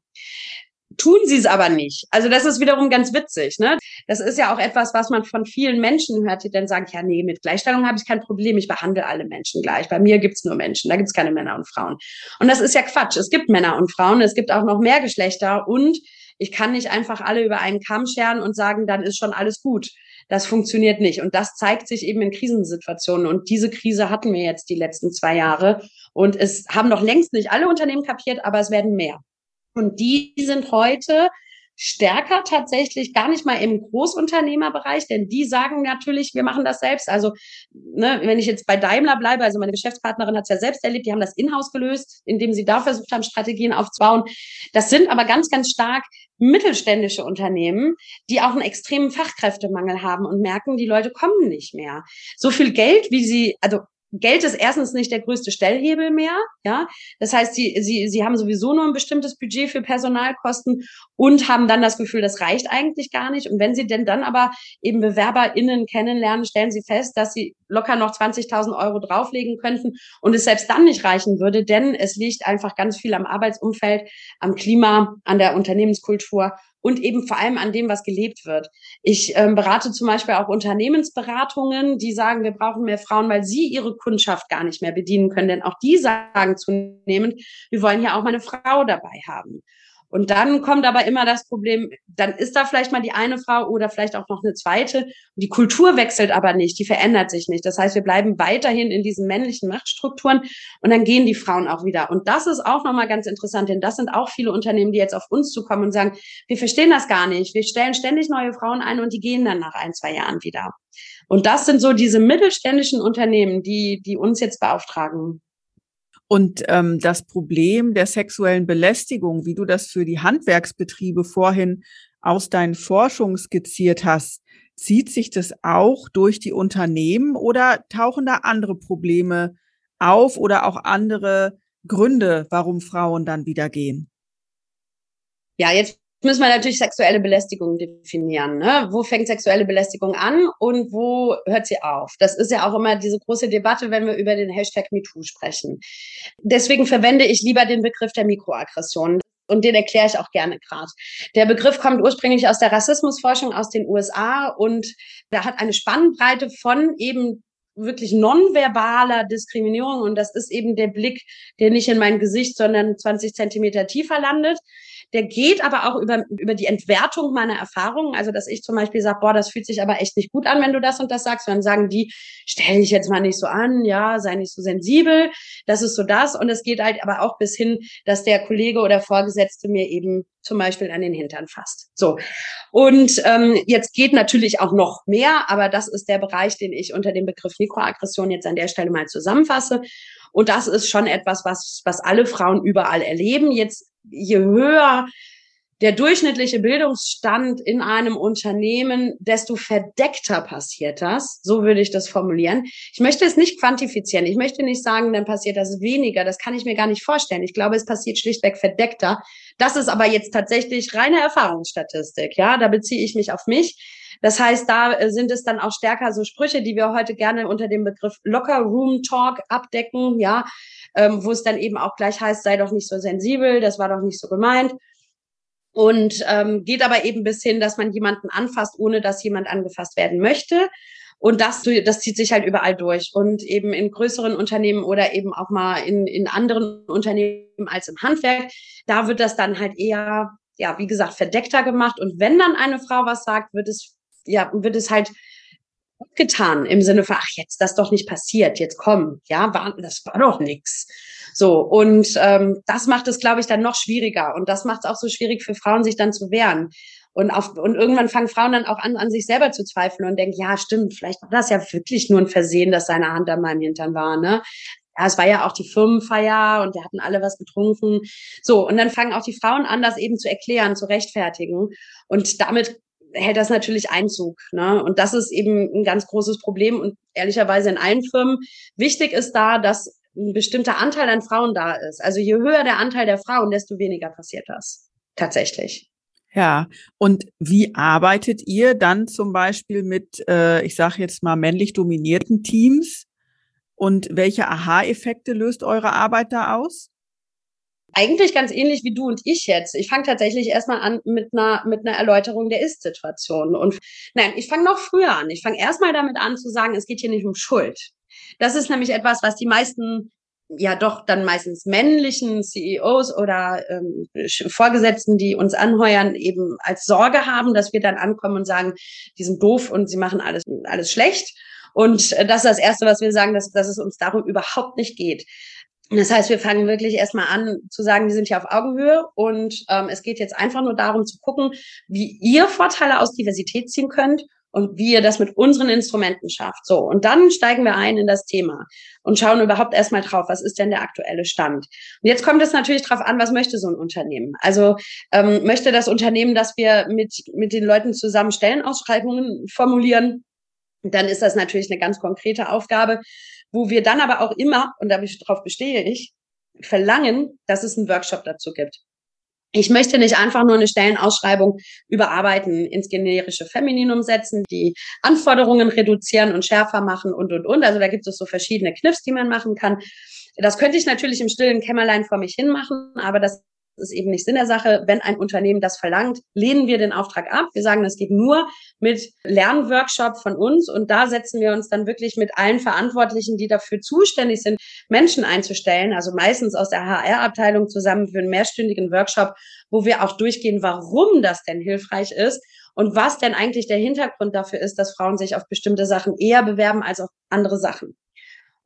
Tun sie es aber nicht. Also das ist wiederum ganz witzig, ne? Das ist ja auch etwas, was man von vielen Menschen hört, die dann sagen, ja nee, mit Gleichstellung habe ich kein Problem, ich behandle alle Menschen gleich. Bei mir gibt's nur Menschen, da gibt's keine Männer und Frauen. Und das ist ja Quatsch. Es gibt Männer und Frauen, es gibt auch noch mehr Geschlechter und ich kann nicht einfach alle über einen Kamm scheren und sagen, dann ist schon alles gut. Das funktioniert nicht. Und das zeigt sich eben in Krisensituationen. Und diese Krise hatten wir jetzt die letzten zwei Jahre. Und es haben noch längst nicht alle Unternehmen kapiert, aber es werden mehr. Und die sind heute stärker tatsächlich gar nicht mal im Großunternehmerbereich, denn die sagen natürlich, wir machen das selbst. Also ne, wenn ich jetzt bei Daimler bleibe, also meine Geschäftspartnerin hat es ja selbst erlebt, die haben das in-house gelöst, indem sie da versucht haben, Strategien aufzubauen. Das sind aber ganz, ganz stark mittelständische Unternehmen, die auch einen extremen Fachkräftemangel haben und merken, die Leute kommen nicht mehr. So viel Geld, wie sie, also Geld ist erstens nicht der größte Stellhebel mehr, ja. Das heißt, sie, sie, sie haben sowieso nur ein bestimmtes Budget für Personalkosten und haben dann das Gefühl, das reicht eigentlich gar nicht. Und wenn sie denn dann aber eben BewerberInnen kennenlernen, stellen sie fest, dass sie locker noch zwanzigtausend Euro drauflegen könnten und es selbst dann nicht reichen würde, denn es liegt einfach ganz viel am Arbeitsumfeld, am Klima, an der Unternehmenskultur. Und eben vor allem an dem, was gelebt wird. Ich ähm, berate zum Beispiel auch Unternehmensberatungen, die sagen, wir brauchen mehr Frauen, weil sie ihre Kundschaft gar nicht mehr bedienen können. Denn auch die sagen zunehmend, wir wollen hier auch mal eine Frau dabei haben. Und dann kommt aber immer das Problem, dann ist da vielleicht mal die eine Frau oder vielleicht auch noch eine zweite. Die Kultur wechselt aber nicht, die verändert sich nicht. Das heißt, wir bleiben weiterhin in diesen männlichen Machtstrukturen und dann gehen die Frauen auch wieder. Und das ist auch nochmal ganz interessant, denn das sind auch viele Unternehmen, die jetzt auf uns zukommen und sagen, wir verstehen das gar nicht. Wir stellen ständig neue Frauen ein und die gehen dann nach ein, zwei Jahren wieder. Und das sind so diese mittelständischen Unternehmen, die, die uns jetzt beauftragen. Und ähm, das Problem der sexuellen Belästigung, wie du das für die Handwerksbetriebe vorhin aus deinen Forschungen skizziert hast, zieht sich das auch durch die Unternehmen oder tauchen da andere Probleme auf oder auch andere Gründe, warum Frauen dann wieder gehen? Ja, jetzt müssen wir natürlich sexuelle Belästigung definieren. Ne? Wo fängt sexuelle Belästigung an und wo hört sie auf? Das ist ja auch immer diese große Debatte, wenn wir über den Hashtag MeToo sprechen. Deswegen verwende ich lieber den Begriff der Mikroaggression. Und den erkläre ich auch gerne gerade. Der Begriff kommt ursprünglich aus der Rassismusforschung aus den U S A und da hat eine Spannbreite von eben wirklich nonverbaler Diskriminierung und das ist eben der Blick, der nicht in mein Gesicht, sondern zwanzig Zentimeter tiefer landet. Der geht aber auch über, über die Entwertung meiner Erfahrungen. Also, dass ich zum Beispiel sage, boah, das fühlt sich aber echt nicht gut an, wenn du das und das sagst. Und dann sagen die, stell dich jetzt mal nicht so an, ja, sei nicht so sensibel, das ist so das. Und es geht halt aber auch bis hin, dass der Kollege oder Vorgesetzte mir eben zum Beispiel an den Hintern fasst. So. Und ähm, jetzt geht natürlich auch noch mehr, aber das ist der Bereich, den ich unter dem Begriff Mikroaggression jetzt an der Stelle mal zusammenfasse. Und das ist schon etwas, was, was alle Frauen überall erleben. Jetzt, je höher der durchschnittliche Bildungsstand in einem Unternehmen, desto verdeckter passiert das. So würde ich das formulieren. Ich möchte es nicht quantifizieren. Ich möchte nicht sagen, dann passiert das weniger. Das kann ich mir gar nicht vorstellen. Ich glaube, es passiert schlichtweg verdeckter. Das ist aber jetzt tatsächlich reine Erfahrungsstatistik. Ja, da beziehe ich mich auf mich. Das heißt, da sind es dann auch stärker so Sprüche, die wir heute gerne unter dem Begriff Locker-Room-Talk abdecken, ja, ähm, wo es dann eben auch gleich heißt, sei doch nicht so sensibel, das war doch nicht so gemeint. Und ähm, geht aber eben bis hin, dass man jemanden anfasst, ohne dass jemand angefasst werden möchte. Und das, das zieht sich halt überall durch. Und eben in größeren Unternehmen oder eben auch mal in, in anderen Unternehmen als im Handwerk, da wird das dann halt eher, ja, wie gesagt, verdeckter gemacht. Und wenn dann eine Frau was sagt, wird es ja, wird es halt getan im Sinne von, ach, jetzt, das ist doch nicht passiert, jetzt komm, ja, war, das war doch nix. So, und ähm, das macht es, glaube ich, dann noch schwieriger. Und das macht es auch so schwierig für Frauen, sich dann zu wehren. Und, auf, und irgendwann fangen Frauen dann auch an, an sich selber zu zweifeln und denken, ja, stimmt, vielleicht war das ja wirklich nur ein Versehen, dass seine Hand an meinem Hintern war, ne? Ja, es war ja auch die Firmenfeier und wir hatten alle was getrunken. So, und dann fangen auch die Frauen an, das eben zu erklären, zu rechtfertigen. Und damit hält das natürlich Einzug, ne? Und das ist eben ein ganz großes Problem und ehrlicherweise in allen Firmen. Wichtig ist da, dass ein bestimmter Anteil an Frauen da ist. Also je höher der Anteil der Frauen, desto weniger passiert das tatsächlich. Ja, und wie arbeitet ihr dann zum Beispiel mit, äh, ich sage jetzt mal, männlich dominierten Teams? Und welche Aha-Effekte löst eure Arbeit da aus? Eigentlich ganz ähnlich wie du und ich jetzt. Ich fange tatsächlich erstmal an mit einer mit einer Erläuterung der Ist-Situation. Und nein, ich fange noch früher an. Ich fange erstmal damit an zu sagen, es geht hier nicht um Schuld. Das ist nämlich etwas, was die meisten, ja doch dann meistens männlichen C E Os oder ähm, Vorgesetzten, die uns anheuern, eben als Sorge haben, dass wir dann ankommen und sagen, die sind doof und sie machen alles alles schlecht. Und das ist das Erste, was wir sagen, dass, dass es uns darum überhaupt nicht geht. Das heißt, wir fangen wirklich erstmal an zu sagen, wir sind hier auf Augenhöhe und ähm, es geht jetzt einfach nur darum zu gucken, wie ihr Vorteile aus Diversität ziehen könnt und wie ihr das mit unseren Instrumenten schafft. So, und dann steigen wir ein in das Thema und schauen überhaupt erstmal drauf, was ist denn der aktuelle Stand? Und jetzt kommt es natürlich drauf an, was möchte so ein Unternehmen? Also ähm, möchte das Unternehmen, dass wir mit mit den Leuten zusammen Stellenausschreibungen formulieren? Dann ist das natürlich eine ganz konkrete Aufgabe, wo wir dann aber auch immer, und darauf bestehe ich, verlangen, dass es einen Workshop dazu gibt. Ich möchte nicht einfach nur eine Stellenausschreibung überarbeiten, ins generische Femininum setzen, die Anforderungen reduzieren und schärfer machen und, und, und. Also da gibt es so verschiedene Kniffs, die man machen kann. Das könnte ich natürlich im stillen Kämmerlein vor mich hin machen, aber das ist eben nicht Sinn der Sache. Wenn ein Unternehmen das verlangt, lehnen wir den Auftrag ab. Wir sagen, das geht nur mit Lernworkshop von uns und da setzen wir uns dann wirklich mit allen Verantwortlichen, die dafür zuständig sind, Menschen einzustellen, also meistens aus der H R-Abteilung zusammen für einen mehrstündigen Workshop, wo wir auch durchgehen, warum das denn hilfreich ist und was denn eigentlich der Hintergrund dafür ist, dass Frauen sich auf bestimmte Sachen eher bewerben als auf andere Sachen.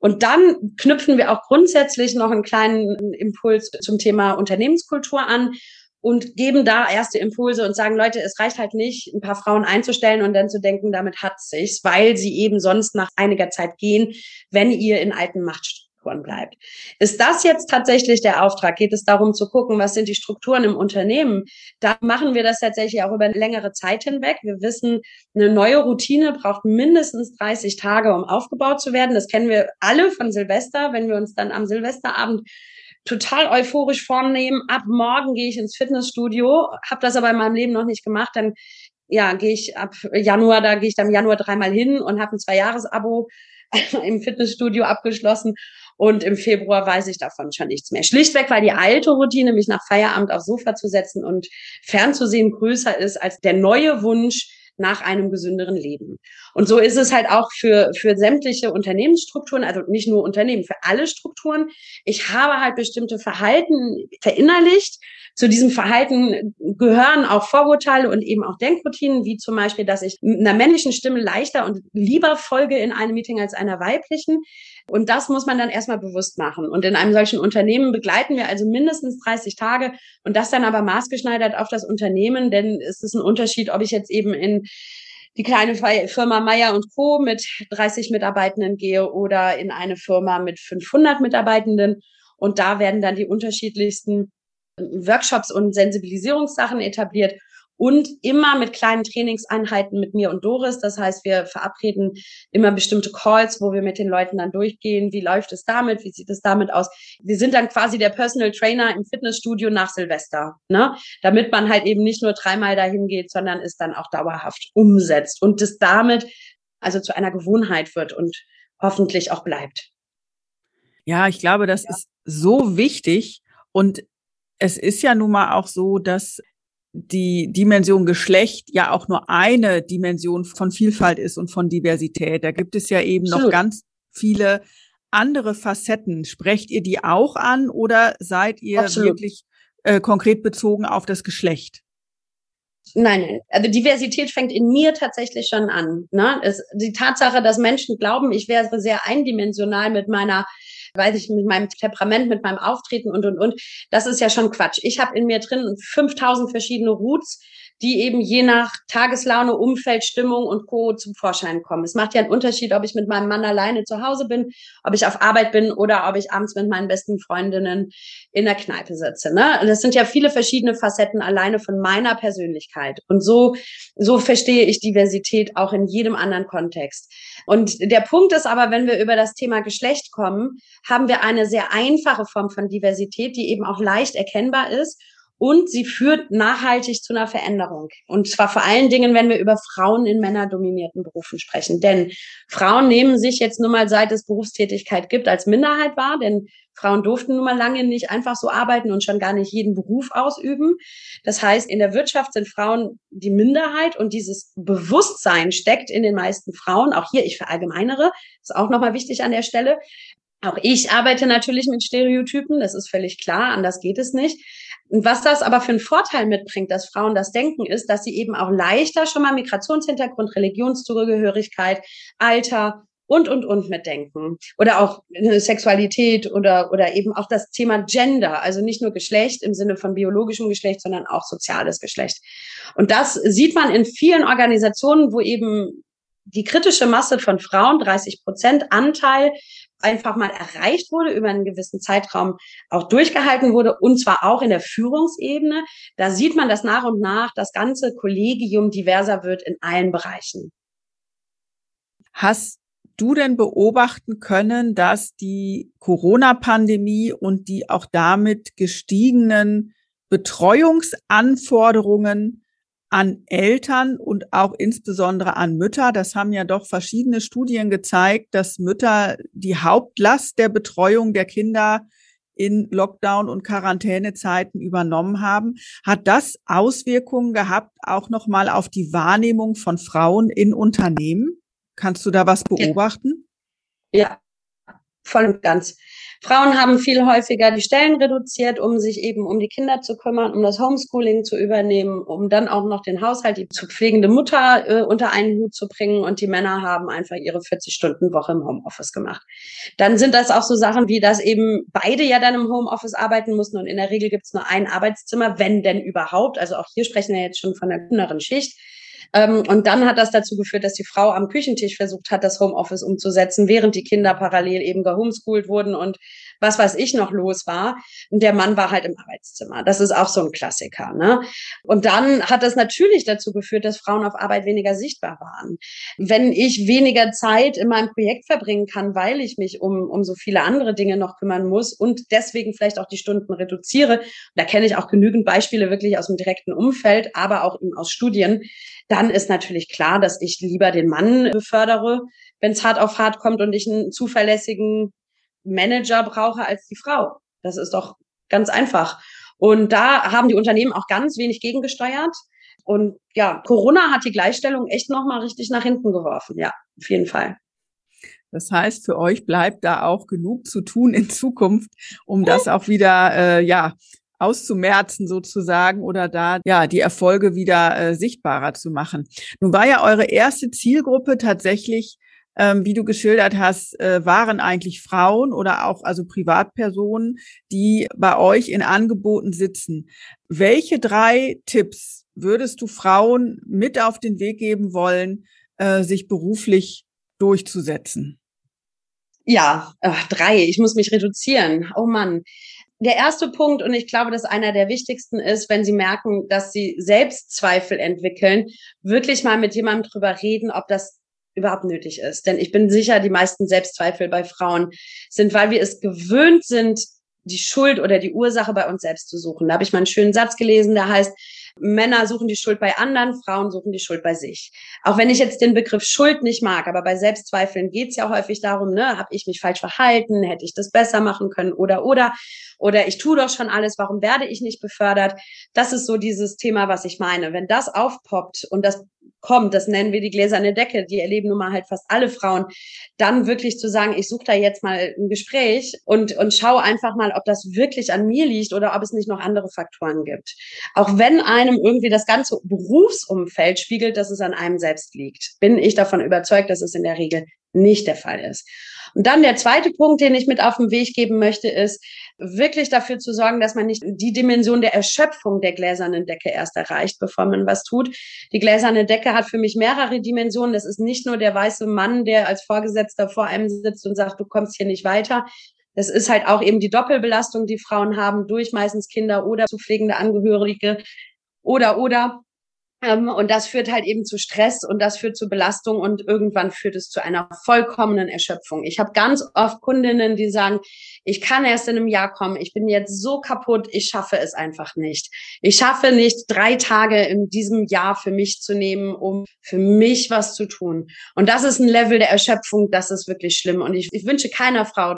Und dann knüpfen wir auch grundsätzlich noch einen kleinen Impuls zum Thema Unternehmenskultur an und geben da erste Impulse und sagen, Leute, es reicht halt nicht, ein paar Frauen einzustellen und dann zu denken, damit hat sich's, weil sie eben sonst nach einiger Zeit gehen, wenn ihr in alten Machtstrukturen bleibt. Ist das jetzt tatsächlich der Auftrag? Geht es darum zu gucken, was sind die Strukturen im Unternehmen? Da machen wir das tatsächlich auch über längere Zeit hinweg. Wir wissen, eine neue Routine braucht mindestens dreißig Tage, um aufgebaut zu werden. Das kennen wir alle von Silvester, wenn wir uns dann am Silvesterabend total euphorisch vornehmen. Ab morgen gehe ich ins Fitnessstudio, habe das aber in meinem Leben noch nicht gemacht. Dann ja, gehe ich ab Januar, da gehe ich dann im Januar dreimal hin und habe ein Zwei-Jahres-Abo im Fitnessstudio abgeschlossen. Und im Februar weiß ich davon schon nichts mehr. Schlichtweg, weil die alte Routine, mich nach Feierabend aufs Sofa zu setzen und fernzusehen, größer ist als der neue Wunsch, nach einem gesünderen Leben. Und so ist es halt auch für, für sämtliche Unternehmensstrukturen, also nicht nur Unternehmen, für alle Strukturen. Ich habe halt bestimmte Verhalten verinnerlicht. Zu diesem Verhalten gehören auch Vorurteile und eben auch Denkroutinen, wie zum Beispiel, dass ich einer männlichen Stimme leichter und lieber folge in einem Meeting als einer weiblichen. Und das muss man dann erstmal bewusst machen. Und in einem solchen Unternehmen begleiten wir also mindestens dreißig Tage und das dann aber maßgeschneidert auf das Unternehmen, denn es ist ein Unterschied, ob ich jetzt eben in die kleine Firma Meier und Co. mit dreißig Mitarbeitenden gehe oder in eine Firma mit fünfhundert Mitarbeitenden. Und da werden dann die unterschiedlichsten Workshops und Sensibilisierungssachen etabliert. Und immer mit kleinen Trainingseinheiten mit mir und Doris. Das heißt, wir verabreden immer bestimmte Calls, wo wir mit den Leuten dann durchgehen. Wie läuft es damit? Wie sieht es damit aus? Wir sind dann quasi der Personal Trainer im Fitnessstudio nach Silvester, ne? Damit man halt eben nicht nur dreimal dahin geht, sondern es dann auch dauerhaft umsetzt und das damit also zu einer Gewohnheit wird und hoffentlich auch bleibt. Ja, ich glaube, das ja. ist so wichtig. Und es ist ja nun mal auch so, dass die Dimension Geschlecht ja auch nur eine Dimension von Vielfalt ist und von Diversität. Da gibt es ja eben Absolut. noch ganz viele andere Facetten. Sprecht ihr die auch an oder seid ihr Absolut. wirklich äh, konkret bezogen auf das Geschlecht? Nein, nein. Also Diversität fängt in mir tatsächlich schon an, ne? Es, die Tatsache, dass Menschen glauben, ich wäre sehr eindimensional mit meiner weiß ich, mit meinem Temperament, mit meinem Auftreten und, und, und. Das ist ja schon Quatsch. Ich habe in mir drin fünftausend verschiedene Roots, die eben je nach Tageslaune, Umfeld, Stimmung und Co. zum Vorschein kommen. Es macht ja einen Unterschied, ob ich mit meinem Mann alleine zu Hause bin, ob ich auf Arbeit bin oder ob ich abends mit meinen besten Freundinnen in der Kneipe sitze, ne? Das sind ja viele verschiedene Facetten alleine von meiner Persönlichkeit. Und so, so verstehe ich Diversität auch in jedem anderen Kontext. Und der Punkt ist aber, wenn wir über das Thema Geschlecht kommen, haben wir eine sehr einfache Form von Diversität, die eben auch leicht erkennbar ist. Und sie führt nachhaltig zu einer Veränderung. Und zwar vor allen Dingen, wenn wir über Frauen in männerdominierten Berufen sprechen. Denn Frauen nehmen sich jetzt nun mal, seit es Berufstätigkeit gibt, als Minderheit wahr. Denn Frauen durften nun mal lange nicht einfach so arbeiten und schon gar nicht jeden Beruf ausüben. Das heißt, in der Wirtschaft sind Frauen die Minderheit. Und dieses Bewusstsein steckt in den meisten Frauen. Auch hier, ich verallgemeinere, ist auch nochmal wichtig an der Stelle. Auch ich arbeite natürlich mit Stereotypen, das ist völlig klar, anders geht es nicht. Und was das aber für einen Vorteil mitbringt, dass Frauen das denken, ist, dass sie eben auch leichter schon mal Migrationshintergrund, Religionszugehörigkeit, Alter und, und, und mitdenken. Oder auch Sexualität oder oder eben auch das Thema Gender, also nicht nur Geschlecht im Sinne von biologischem Geschlecht, sondern auch soziales Geschlecht. Und das sieht man in vielen Organisationen, wo eben die kritische Masse von Frauen, dreißig Prozent Anteil, einfach mal erreicht wurde, über einen gewissen Zeitraum auch durchgehalten wurde, und zwar auch in der Führungsebene. Da sieht man, dass nach und nach das ganze Kollegium diverser wird in allen Bereichen. Hast du denn beobachten können, dass die Corona-Pandemie und die auch damit gestiegenen Betreuungsanforderungen an Eltern und auch insbesondere an Mütter, das haben ja doch verschiedene Studien gezeigt, dass Mütter die Hauptlast der Betreuung der Kinder in Lockdown- und Quarantänezeiten übernommen haben. Hat das Auswirkungen gehabt, auch nochmal auf die Wahrnehmung von Frauen in Unternehmen? Kannst du da was beobachten? Ja, voll und ganz. Frauen haben viel häufiger die Stellen reduziert, um sich eben um die Kinder zu kümmern, um das Homeschooling zu übernehmen, um dann auch noch den Haushalt, die zu pflegende Mutter äh, unter einen Hut zu bringen. Und die Männer haben einfach ihre vierzig-Stunden-Woche im Homeoffice gemacht. Dann sind das auch so Sachen wie, dass eben beide ja dann im Homeoffice arbeiten mussten. Und in der Regel gibt's nur ein Arbeitszimmer, wenn denn überhaupt. Also auch hier sprechen wir jetzt schon von der kühneren Schicht. Und dann hat das dazu geführt, dass die Frau am Küchentisch versucht hat, das Homeoffice umzusetzen, während die Kinder parallel eben gehomeschoolt wurden und was weiß ich noch los war. Und der Mann war halt im Arbeitszimmer. Das ist auch so ein Klassiker, ne? Und dann hat das natürlich dazu geführt, dass Frauen auf Arbeit weniger sichtbar waren. Wenn ich weniger Zeit in meinem Projekt verbringen kann, weil ich mich um, um so viele andere Dinge noch kümmern muss und deswegen vielleicht auch die Stunden reduziere, da kenne ich auch genügend Beispiele wirklich aus dem direkten Umfeld, aber auch eben aus Studien, dann ist natürlich klar, dass ich lieber den Mann befördere, wenn es hart auf hart kommt und ich einen zuverlässigen Manager brauche als die Frau. Das ist doch ganz einfach. Und da haben die Unternehmen auch ganz wenig gegengesteuert. Und ja, Corona hat die Gleichstellung echt nochmal richtig nach hinten geworfen. Ja, auf jeden Fall. Das heißt, für euch bleibt da auch genug zu tun in Zukunft, um das auch wieder äh, ja auszumerzen sozusagen oder da ja die Erfolge wieder äh, sichtbarer zu machen. Nun war ja eure erste Zielgruppe tatsächlich, ähm, wie du geschildert hast, äh, waren eigentlich Frauen oder auch also Privatpersonen, die bei euch in Angeboten sitzen. Welche drei Tipps würdest du Frauen mit auf den Weg geben wollen, äh, sich beruflich durchzusetzen? Ja, ach, drei. Ich muss mich reduzieren. Oh Mann. Der erste Punkt, und ich glaube, dass einer der wichtigsten ist, wenn Sie merken, dass Sie Selbstzweifel entwickeln, wirklich mal mit jemandem drüber reden, ob das überhaupt nötig ist. Denn ich bin sicher, die meisten Selbstzweifel bei Frauen sind, weil wir es gewöhnt sind, die Schuld oder die Ursache bei uns selbst zu suchen. Da habe ich mal einen schönen Satz gelesen, der heißt, Männer suchen die Schuld bei anderen, Frauen suchen die Schuld bei sich. Auch wenn ich jetzt den Begriff Schuld nicht mag, aber bei Selbstzweifeln geht es ja häufig darum, ne, habe ich mich falsch verhalten, hätte ich das besser machen können oder, oder, oder ich tue doch schon alles, warum werde ich nicht befördert? Das ist so dieses Thema, was ich meine. Wenn das aufpoppt und das kommt, das nennen wir die gläserne Decke, die erleben nun mal halt fast alle Frauen, dann wirklich zu sagen, ich suche da jetzt mal ein Gespräch und und schaue einfach mal, ob das wirklich an mir liegt oder ob es nicht noch andere Faktoren gibt. Auch wenn einem irgendwie das ganze Berufsumfeld spiegelt, dass es an einem selbst liegt, bin ich davon überzeugt, dass es in der Regel nicht der Fall ist. Und dann der zweite Punkt, den ich mit auf den Weg geben möchte, ist, wirklich dafür zu sorgen, dass man nicht die Dimension der Erschöpfung der gläsernen Decke erst erreicht, bevor man was tut. Die gläserne Decke hat für mich mehrere Dimensionen. Das ist nicht nur der weiße Mann, der als Vorgesetzter vor einem sitzt und sagt, du kommst hier nicht weiter. Das ist halt auch eben die Doppelbelastung, die Frauen haben, durch meistens Kinder oder zu pflegende Angehörige oder, oder. Und das führt halt eben zu Stress und das führt zu Belastung und irgendwann führt es zu einer vollkommenen Erschöpfung. Ich habe ganz oft Kundinnen, die sagen, ich kann erst in einem Jahr kommen, ich bin jetzt so kaputt, ich schaffe es einfach nicht. Ich schaffe nicht, drei Tage in diesem Jahr für mich zu nehmen, um für mich was zu tun. Und das ist ein Level der Erschöpfung, das ist wirklich schlimm. Und ich, ich wünsche keiner Frau,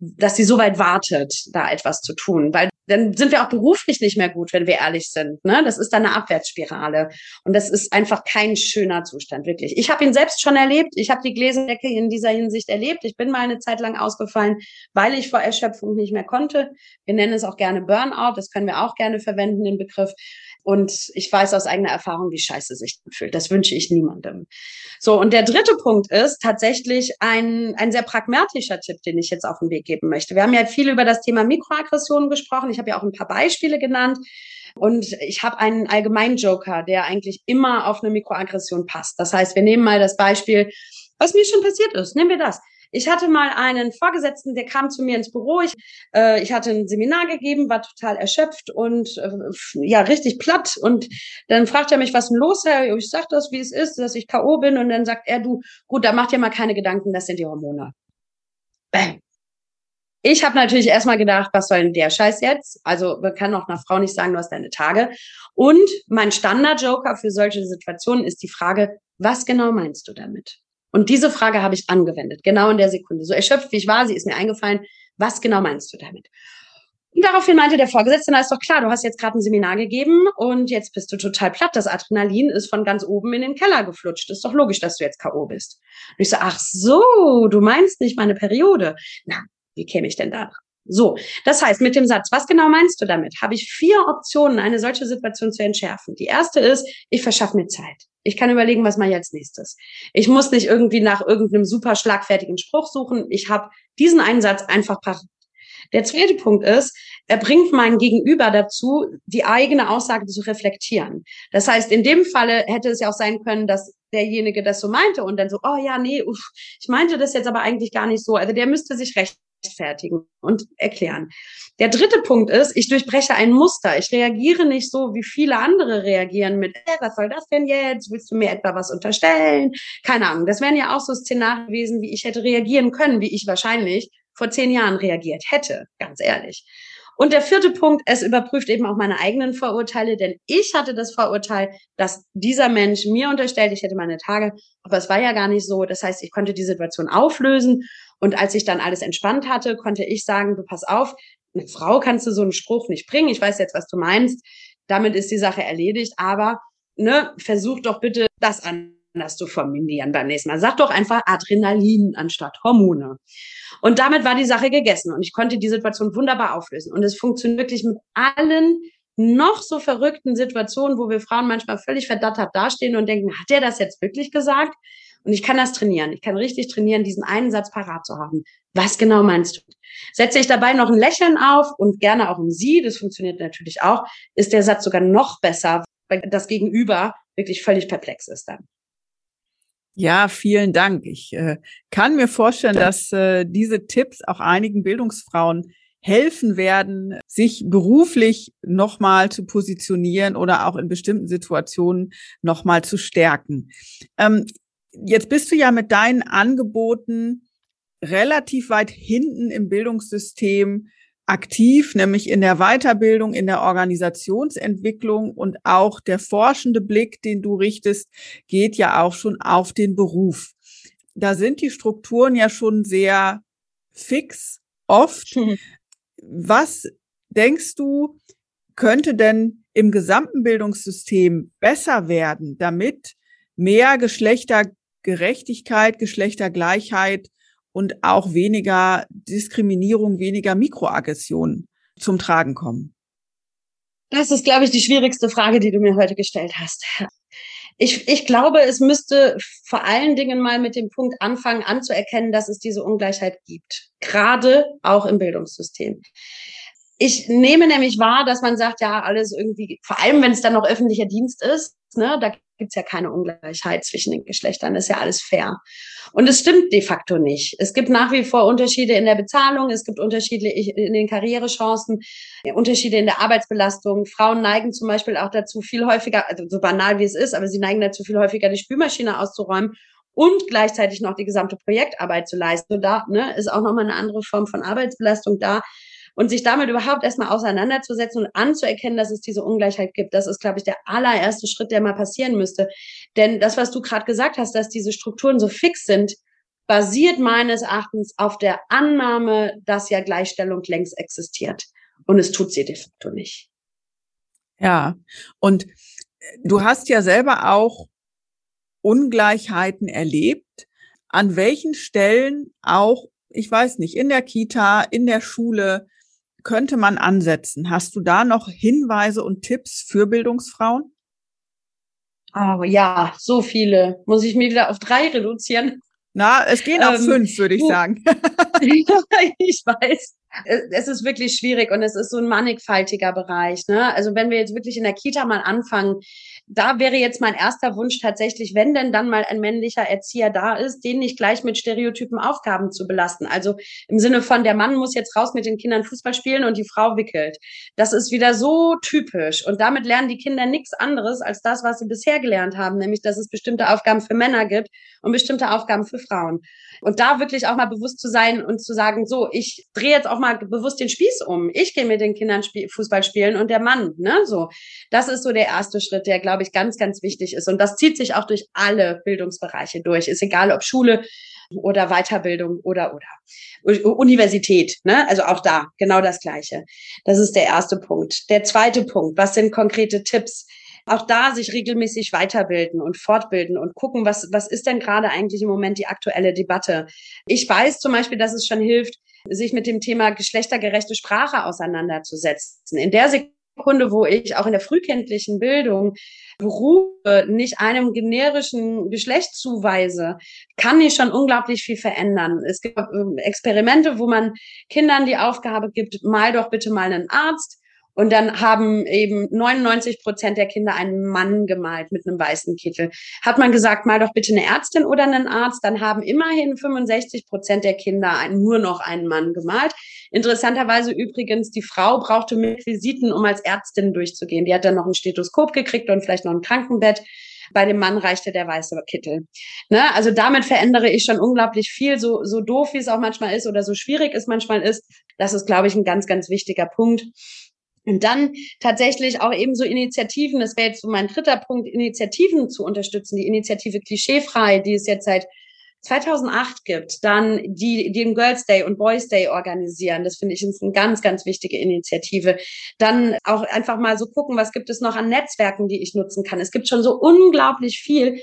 dass sie so weit wartet, da etwas zu tun, weil dann sind wir auch beruflich nicht mehr gut, wenn wir ehrlich sind. Ne? Das ist dann eine Abwärtsspirale. Und das ist einfach kein schöner Zustand, wirklich. Ich habe ihn selbst schon erlebt. Ich habe die Gläserdecke in dieser Hinsicht erlebt. Ich bin mal eine Zeit lang ausgefallen, weil ich vor Erschöpfung nicht mehr konnte. Wir nennen es auch gerne Burnout. Das können wir auch gerne verwenden, den Begriff. Und ich weiß aus eigener Erfahrung, wie scheiße sich das fühlt. Das wünsche ich niemandem. So, und der dritte Punkt ist tatsächlich ein, ein sehr pragmatischer Tipp, den ich jetzt auf den Weg geben möchte. Wir haben ja viel über das Thema Mikroaggressionen gesprochen. Ich Ich habe ja auch ein paar Beispiele genannt und ich habe einen allgemeinen Joker, der eigentlich immer auf eine Mikroaggression passt. Das heißt, wir nehmen mal das Beispiel, was mir schon passiert ist. Nehmen wir das. Ich hatte mal einen Vorgesetzten, der kam zu mir ins Büro. Ich, äh, ich hatte ein Seminar gegeben, war total erschöpft und äh, ja richtig platt. Und dann fragt er mich, was denn los ist? Ich sage das, wie es ist, dass ich K O bin. Und dann sagt er, du, gut, da mach dir mal keine Gedanken, das sind die Hormone. Bam. Ich habe natürlich erstmal gedacht, was soll denn der Scheiß jetzt? Also man kann auch einer Frau nicht sagen, du hast deine Tage. Und mein Standard-Joker für solche Situationen ist die Frage, was genau meinst du damit? Und diese Frage habe ich angewendet, genau in der Sekunde. So erschöpft wie ich war, sie ist mir eingefallen, was genau meinst du damit? Und daraufhin meinte der Vorgesetzte, na ist doch klar, du hast jetzt gerade ein Seminar gegeben und jetzt bist du total platt. Das Adrenalin ist von ganz oben in den Keller geflutscht. Ist doch logisch, dass du jetzt K O bist. Und ich so, ach so, du meinst nicht meine Periode. Na, wie käme ich denn da dran? So, das heißt, mit dem Satz, was genau meinst du damit, habe ich vier Optionen, eine solche Situation zu entschärfen. Die erste ist, ich verschaffe mir Zeit. Ich kann überlegen, was mache ich als nächstes. Ich muss nicht irgendwie nach irgendeinem super schlagfertigen Spruch suchen. Ich habe diesen einen Satz einfach parat. Der zweite Punkt ist, er bringt meinen Gegenüber dazu, die eigene Aussage zu reflektieren. Das heißt, in dem Falle hätte es ja auch sein können, dass derjenige das so meinte und dann so, oh ja, nee, uff, ich meinte das jetzt aber eigentlich gar nicht so. Also der müsste sich rechtfertigen. rechtfertigen und erklären. Der dritte Punkt ist, ich durchbreche ein Muster. Ich reagiere nicht so, wie viele andere reagieren mit, äh, was soll das denn jetzt? Willst du mir etwa was unterstellen? Keine Ahnung. Das wären ja auch so Szenarien gewesen, wie ich hätte reagieren können, wie ich wahrscheinlich vor zehn Jahren reagiert hätte, ganz ehrlich. Und der vierte Punkt, es überprüft eben auch meine eigenen Vorurteile, denn ich hatte das Vorurteil, dass dieser Mensch mir unterstellt, ich hätte meine Tage, aber es war ja gar nicht so. Das heißt, ich konnte die Situation auflösen. Und als ich dann alles entspannt hatte, konnte ich sagen, du pass auf, eine Frau kannst du so einen Spruch nicht bringen. Ich weiß jetzt, was du meinst. Damit ist die Sache erledigt. Aber ne, versuch doch bitte das anders zu formulieren beim nächsten Mal. Sag doch einfach Adrenalin anstatt Hormone. Und damit war die Sache gegessen und ich konnte die Situation wunderbar auflösen. Und es funktioniert wirklich mit allen noch so verrückten Situationen, wo wir Frauen manchmal völlig verdattert dastehen und denken, hat der das jetzt wirklich gesagt? Und ich kann das trainieren. Ich kann richtig trainieren, diesen einen Satz parat zu haben. Was genau meinst du? Setze ich dabei noch ein Lächeln auf und gerne auch um sie, das funktioniert natürlich auch, ist der Satz sogar noch besser, weil das Gegenüber wirklich völlig perplex ist dann. Ja, vielen Dank. Ich äh, kann mir vorstellen, dass äh, diese Tipps auch einigen Bildungsfrauen helfen werden, sich beruflich nochmal zu positionieren oder auch in bestimmten Situationen nochmal zu stärken. Ähm, jetzt bist du ja mit deinen Angeboten relativ weit hinten im Bildungssystem aktiv, nämlich in der Weiterbildung, in der Organisationsentwicklung und auch der forschende Blick, den du richtest, geht ja auch schon auf den Beruf. Da sind die Strukturen ja schon sehr fix, oft. Mhm. Was denkst du, könnte denn im gesamten Bildungssystem besser werden, damit mehr Geschlechtergerechtigkeit, Geschlechtergleichheit und auch weniger Diskriminierung, weniger Mikroaggressionen zum Tragen kommen? Das ist, glaube ich, die schwierigste Frage, die du mir heute gestellt hast. Ich, ich glaube, es müsste vor allen Dingen mal mit dem Punkt anfangen, anzuerkennen, dass es diese Ungleichheit gibt, gerade auch im Bildungssystem. Ich nehme nämlich wahr, dass man sagt, ja, alles irgendwie, vor allem wenn es dann noch öffentlicher Dienst ist, ne, da gibt es ja keine Ungleichheit zwischen den Geschlechtern, ist ja alles fair. Und es stimmt de facto nicht. Es gibt nach wie vor Unterschiede in der Bezahlung, es gibt Unterschiede in den Karrierechancen, Unterschiede in der Arbeitsbelastung. Frauen neigen zum Beispiel auch dazu, viel häufiger, also so banal wie es ist, aber sie neigen dazu, viel häufiger die Spülmaschine auszuräumen und gleichzeitig noch die gesamte Projektarbeit zu leisten. Und da, ne, ist auch nochmal eine andere Form von Arbeitsbelastung da. Und sich damit überhaupt erstmal auseinanderzusetzen und anzuerkennen, dass es diese Ungleichheit gibt, das ist, glaube ich, der allererste Schritt, der mal passieren müsste. Denn das, was du gerade gesagt hast, dass diese Strukturen so fix sind, basiert meines Erachtens auf der Annahme, dass ja Gleichstellung längst existiert. Und es tut sie de facto nicht. Ja, und du hast ja selber auch Ungleichheiten erlebt. An welchen Stellen auch, ich weiß nicht, in der Kita, in der Schule, könnte man ansetzen? Hast du da noch Hinweise und Tipps für Bildungsfrauen? Oh ja, so viele. Muss ich mir wieder auf drei reduzieren? Na, es gehen auf ähm, fünf, würde ich du, sagen. Ich weiß. Es ist wirklich schwierig und es ist so ein mannigfaltiger Bereich, ne? Also wenn wir jetzt wirklich in der Kita mal anfangen, da wäre jetzt mein erster Wunsch tatsächlich, wenn denn dann mal ein männlicher Erzieher da ist, den nicht gleich mit stereotypen Aufgaben zu belasten. Also im Sinne von, der Mann muss jetzt raus mit den Kindern Fußball spielen und die Frau wickelt. Das ist wieder so typisch und damit lernen die Kinder nichts anderes als das, was sie bisher gelernt haben, nämlich, dass es bestimmte Aufgaben für Männer gibt und bestimmte Aufgaben für Frauen. Und da wirklich auch mal bewusst zu sein und zu sagen, so, ich drehe jetzt auch mal bewusst den Spieß um. Ich gehe mit den Kindern spiel- Fußball spielen und der Mann, ne, so. Das ist so der erste Schritt, der, glaube ich, ganz, ganz wichtig ist. Und das zieht sich auch durch alle Bildungsbereiche durch. Ist egal, ob Schule oder Weiterbildung oder, oder. Universität, ne, also auch da genau das Gleiche. Das ist der erste Punkt. Der zweite Punkt, was sind konkrete Tipps? Auch da sich regelmäßig weiterbilden und fortbilden und gucken, was, was ist denn gerade eigentlich im Moment die aktuelle Debatte. Ich weiß zum Beispiel, dass es schon hilft, sich mit dem Thema geschlechtergerechte Sprache auseinanderzusetzen. In der Sekunde, wo ich auch in der frühkindlichen Bildung Berufe nicht einem generischen Geschlecht zuweise, kann ich schon unglaublich viel verändern. Es gibt Experimente, wo man Kindern die Aufgabe gibt, mal doch bitte mal einen Arzt. Und dann haben eben neunundneunzig Prozent der Kinder einen Mann gemalt mit einem weißen Kittel. Hat man gesagt, mal doch bitte eine Ärztin oder einen Arzt, dann haben immerhin fünfundsechzig Prozent der Kinder einen, nur noch einen Mann gemalt. Interessanterweise übrigens, die Frau brauchte mehr Visiten, um als Ärztin durchzugehen. Die hat dann noch ein Stethoskop gekriegt und vielleicht noch ein Krankenbett. Bei dem Mann reichte der weiße Kittel. Ne? Also damit verändere ich schon unglaublich viel, so, so doof, wie es auch manchmal ist oder so schwierig es manchmal ist. Das ist, glaube ich, ein ganz, ganz wichtiger Punkt. Und dann tatsächlich auch eben so Initiativen, das wäre jetzt so mein dritter Punkt, Initiativen zu unterstützen. Die Initiative Klischeefrei, die es jetzt seit zweitausendacht gibt, dann die, die den Girls' Day und Boys' Day organisieren. Das finde ich ist eine ganz, ganz wichtige Initiative. Dann auch einfach mal so gucken, was gibt es noch an Netzwerken, die ich nutzen kann. Es gibt schon so unglaublich viel.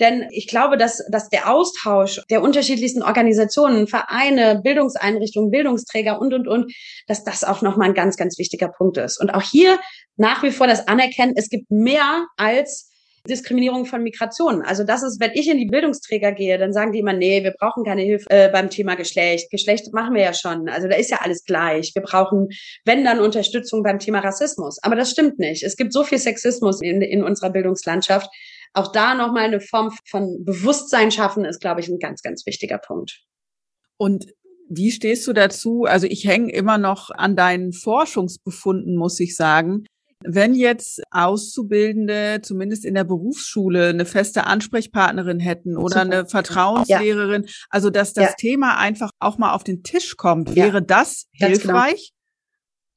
Denn ich glaube, dass, dass der Austausch der unterschiedlichsten Organisationen, Vereine, Bildungseinrichtungen, Bildungsträger und, und, und, dass das auch nochmal ein ganz, ganz wichtiger Punkt ist. Und auch hier nach wie vor das Anerkennen, es gibt mehr als Diskriminierung von Migration. Also das ist, wenn ich in die Bildungsträger gehe, dann sagen die immer, nee, wir brauchen keine Hilfe äh, beim Thema Geschlecht. Geschlecht machen wir ja schon. Also da ist ja alles gleich. Wir brauchen, wenn dann, Unterstützung beim Thema Rassismus. Aber das stimmt nicht. Es gibt so viel Sexismus in, in unserer Bildungslandschaft. Auch da nochmal eine Form von Bewusstsein schaffen, ist, glaube ich, ein ganz, ganz wichtiger Punkt. Und wie stehst du dazu? Also ich hänge immer noch an deinen Forschungsbefunden, muss ich sagen. Wenn jetzt Auszubildende zumindest in der Berufsschule eine feste Ansprechpartnerin hätten oder eine Vertrauenslehrerin, ja. also dass das ja. Thema einfach auch mal auf den Tisch kommt, ja. wäre das hilfreich?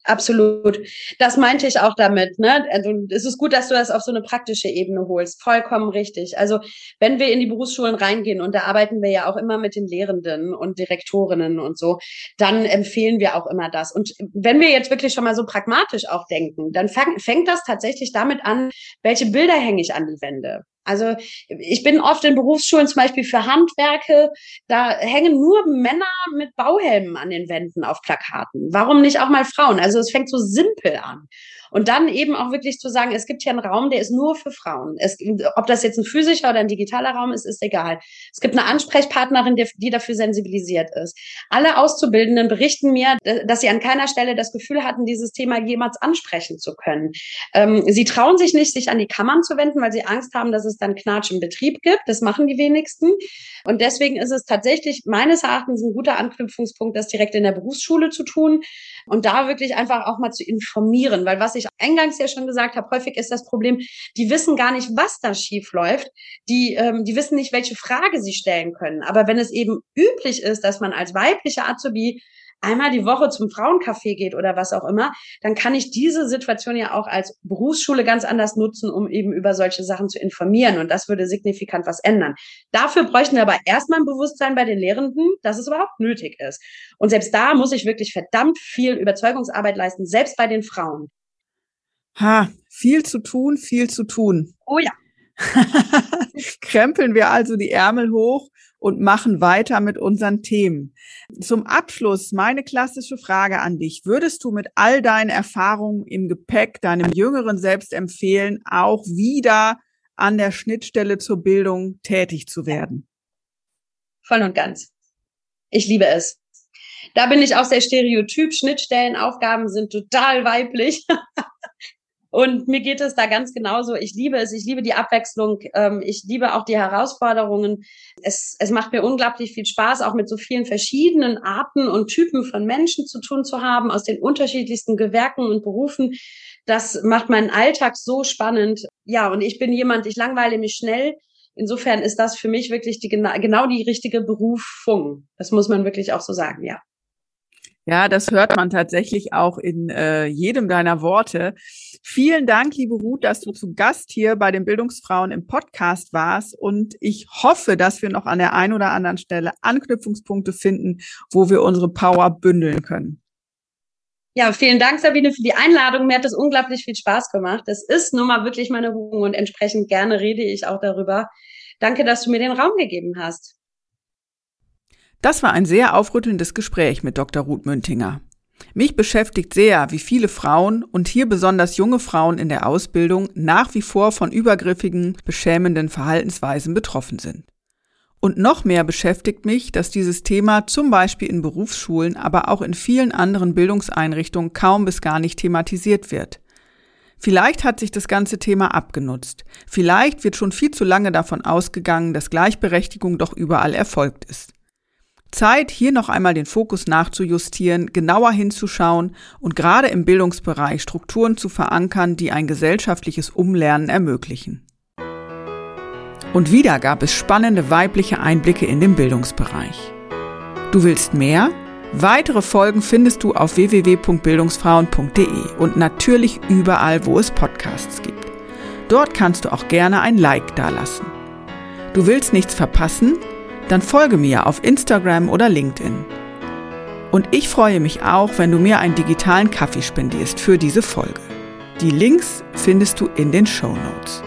Absolut. Das meinte ich auch damit, ne? Also, es ist gut, dass du das auf so eine praktische Ebene holst. Vollkommen richtig. Also, wenn wir in die Berufsschulen reingehen, und da arbeiten wir ja auch immer mit den Lehrenden und Direktorinnen und so, dann empfehlen wir auch immer das. Und wenn wir jetzt wirklich schon mal so pragmatisch auch denken, dann fang, fängt das tatsächlich damit an, welche Bilder hänge ich an die Wände? Also ich bin oft in Berufsschulen zum Beispiel für Handwerke, da hängen nur Männer mit Bauhelmen an den Wänden auf Plakaten. Warum nicht auch mal Frauen? Also es fängt so simpel an. Und dann eben auch wirklich zu sagen, es gibt hier einen Raum, der ist nur für Frauen. Es, ob das jetzt ein physischer oder ein digitaler Raum ist, ist egal. Es gibt eine Ansprechpartnerin, die, die dafür sensibilisiert ist. Alle Auszubildenden berichten mir, dass sie an keiner Stelle das Gefühl hatten, dieses Thema jemals ansprechen zu können. Ähm, sie trauen sich nicht, sich an die Kammern zu wenden, weil sie Angst haben, dass es dann Knatsch im Betrieb gibt. Das machen die wenigsten. Und deswegen ist es tatsächlich meines Erachtens ein guter Anknüpfungspunkt, das direkt in der Berufsschule zu tun und da wirklich einfach auch mal zu informieren, weil was ich eingangs ja schon gesagt habe, häufig ist das Problem, die wissen gar nicht, was da schief läuft. Die, ähm, die wissen nicht, welche Frage sie stellen können. Aber wenn es eben üblich ist, dass man als weiblicher Azubi einmal die Woche zum Frauencafé geht oder was auch immer, dann kann ich diese Situation ja auch als Berufsschule ganz anders nutzen, um eben über solche Sachen zu informieren. Und das würde signifikant was ändern. Dafür bräuchten wir aber erstmal ein Bewusstsein bei den Lehrenden, dass es überhaupt nötig ist. Und selbst da muss ich wirklich verdammt viel Überzeugungsarbeit leisten, selbst bei den Frauen. Ha, viel zu tun, viel zu tun. Oh ja. Krempeln wir also die Ärmel hoch und machen weiter mit unseren Themen. Zum Abschluss meine klassische Frage an dich. Würdest du mit all deinen Erfahrungen im Gepäck deinem jüngeren Selbst empfehlen, auch wieder an der Schnittstelle zur Bildung tätig zu werden? Voll und ganz. Ich liebe es. Da bin ich auch sehr stereotyp. Schnittstellenaufgaben sind total weiblich. Und mir geht es da ganz genauso. Ich liebe es. Ich liebe die Abwechslung. Ich liebe auch die Herausforderungen. Es, es macht mir unglaublich viel Spaß, auch mit so vielen verschiedenen Arten und Typen von Menschen zu tun zu haben, aus den unterschiedlichsten Gewerken und Berufen. Das macht meinen Alltag so spannend. Ja, und ich bin jemand, ich langweile mich schnell. Insofern ist das für mich wirklich die, genau die richtige Berufung. Das muss man wirklich auch so sagen, ja. Ja, das hört man tatsächlich auch in äh, jedem deiner Worte. Vielen Dank, liebe Ruth, dass du zu Gast hier bei den Bildungsfrauen im Podcast warst. Und ich hoffe, dass wir noch an der einen oder anderen Stelle Anknüpfungspunkte finden, wo wir unsere Power bündeln können. Ja, vielen Dank, Sabine, für die Einladung. Mir hat das unglaublich viel Spaß gemacht. Das ist nun mal wirklich meine Ruhe und entsprechend gerne rede ich auch darüber. Danke, dass du mir den Raum gegeben hast. Das war ein sehr aufrüttelndes Gespräch mit Doktor Ruth Müntinger. Mich beschäftigt sehr, wie viele Frauen und hier besonders junge Frauen in der Ausbildung nach wie vor von übergriffigen, beschämenden Verhaltensweisen betroffen sind. Und noch mehr beschäftigt mich, dass dieses Thema zum Beispiel in Berufsschulen, aber auch in vielen anderen Bildungseinrichtungen kaum bis gar nicht thematisiert wird. Vielleicht hat sich das ganze Thema abgenutzt. Vielleicht wird schon viel zu lange davon ausgegangen, dass Gleichberechtigung doch überall erfolgt ist. Zeit, hier noch einmal den Fokus nachzujustieren, genauer hinzuschauen und gerade im Bildungsbereich Strukturen zu verankern, die ein gesellschaftliches Umlernen ermöglichen. Und wieder gab es spannende weibliche Einblicke in den Bildungsbereich. Du willst mehr? Weitere Folgen findest du auf w w w punkt bildungsfrauen punkt d e und natürlich überall, wo es Podcasts gibt. Dort kannst du auch gerne ein Like dalassen. Du willst nichts verpassen? dann folge mir auf Instagram oder LinkedIn. Und ich freue mich auch, wenn du mir einen digitalen Kaffee spendierst für diese Folge. Die Links findest du in den Shownotes.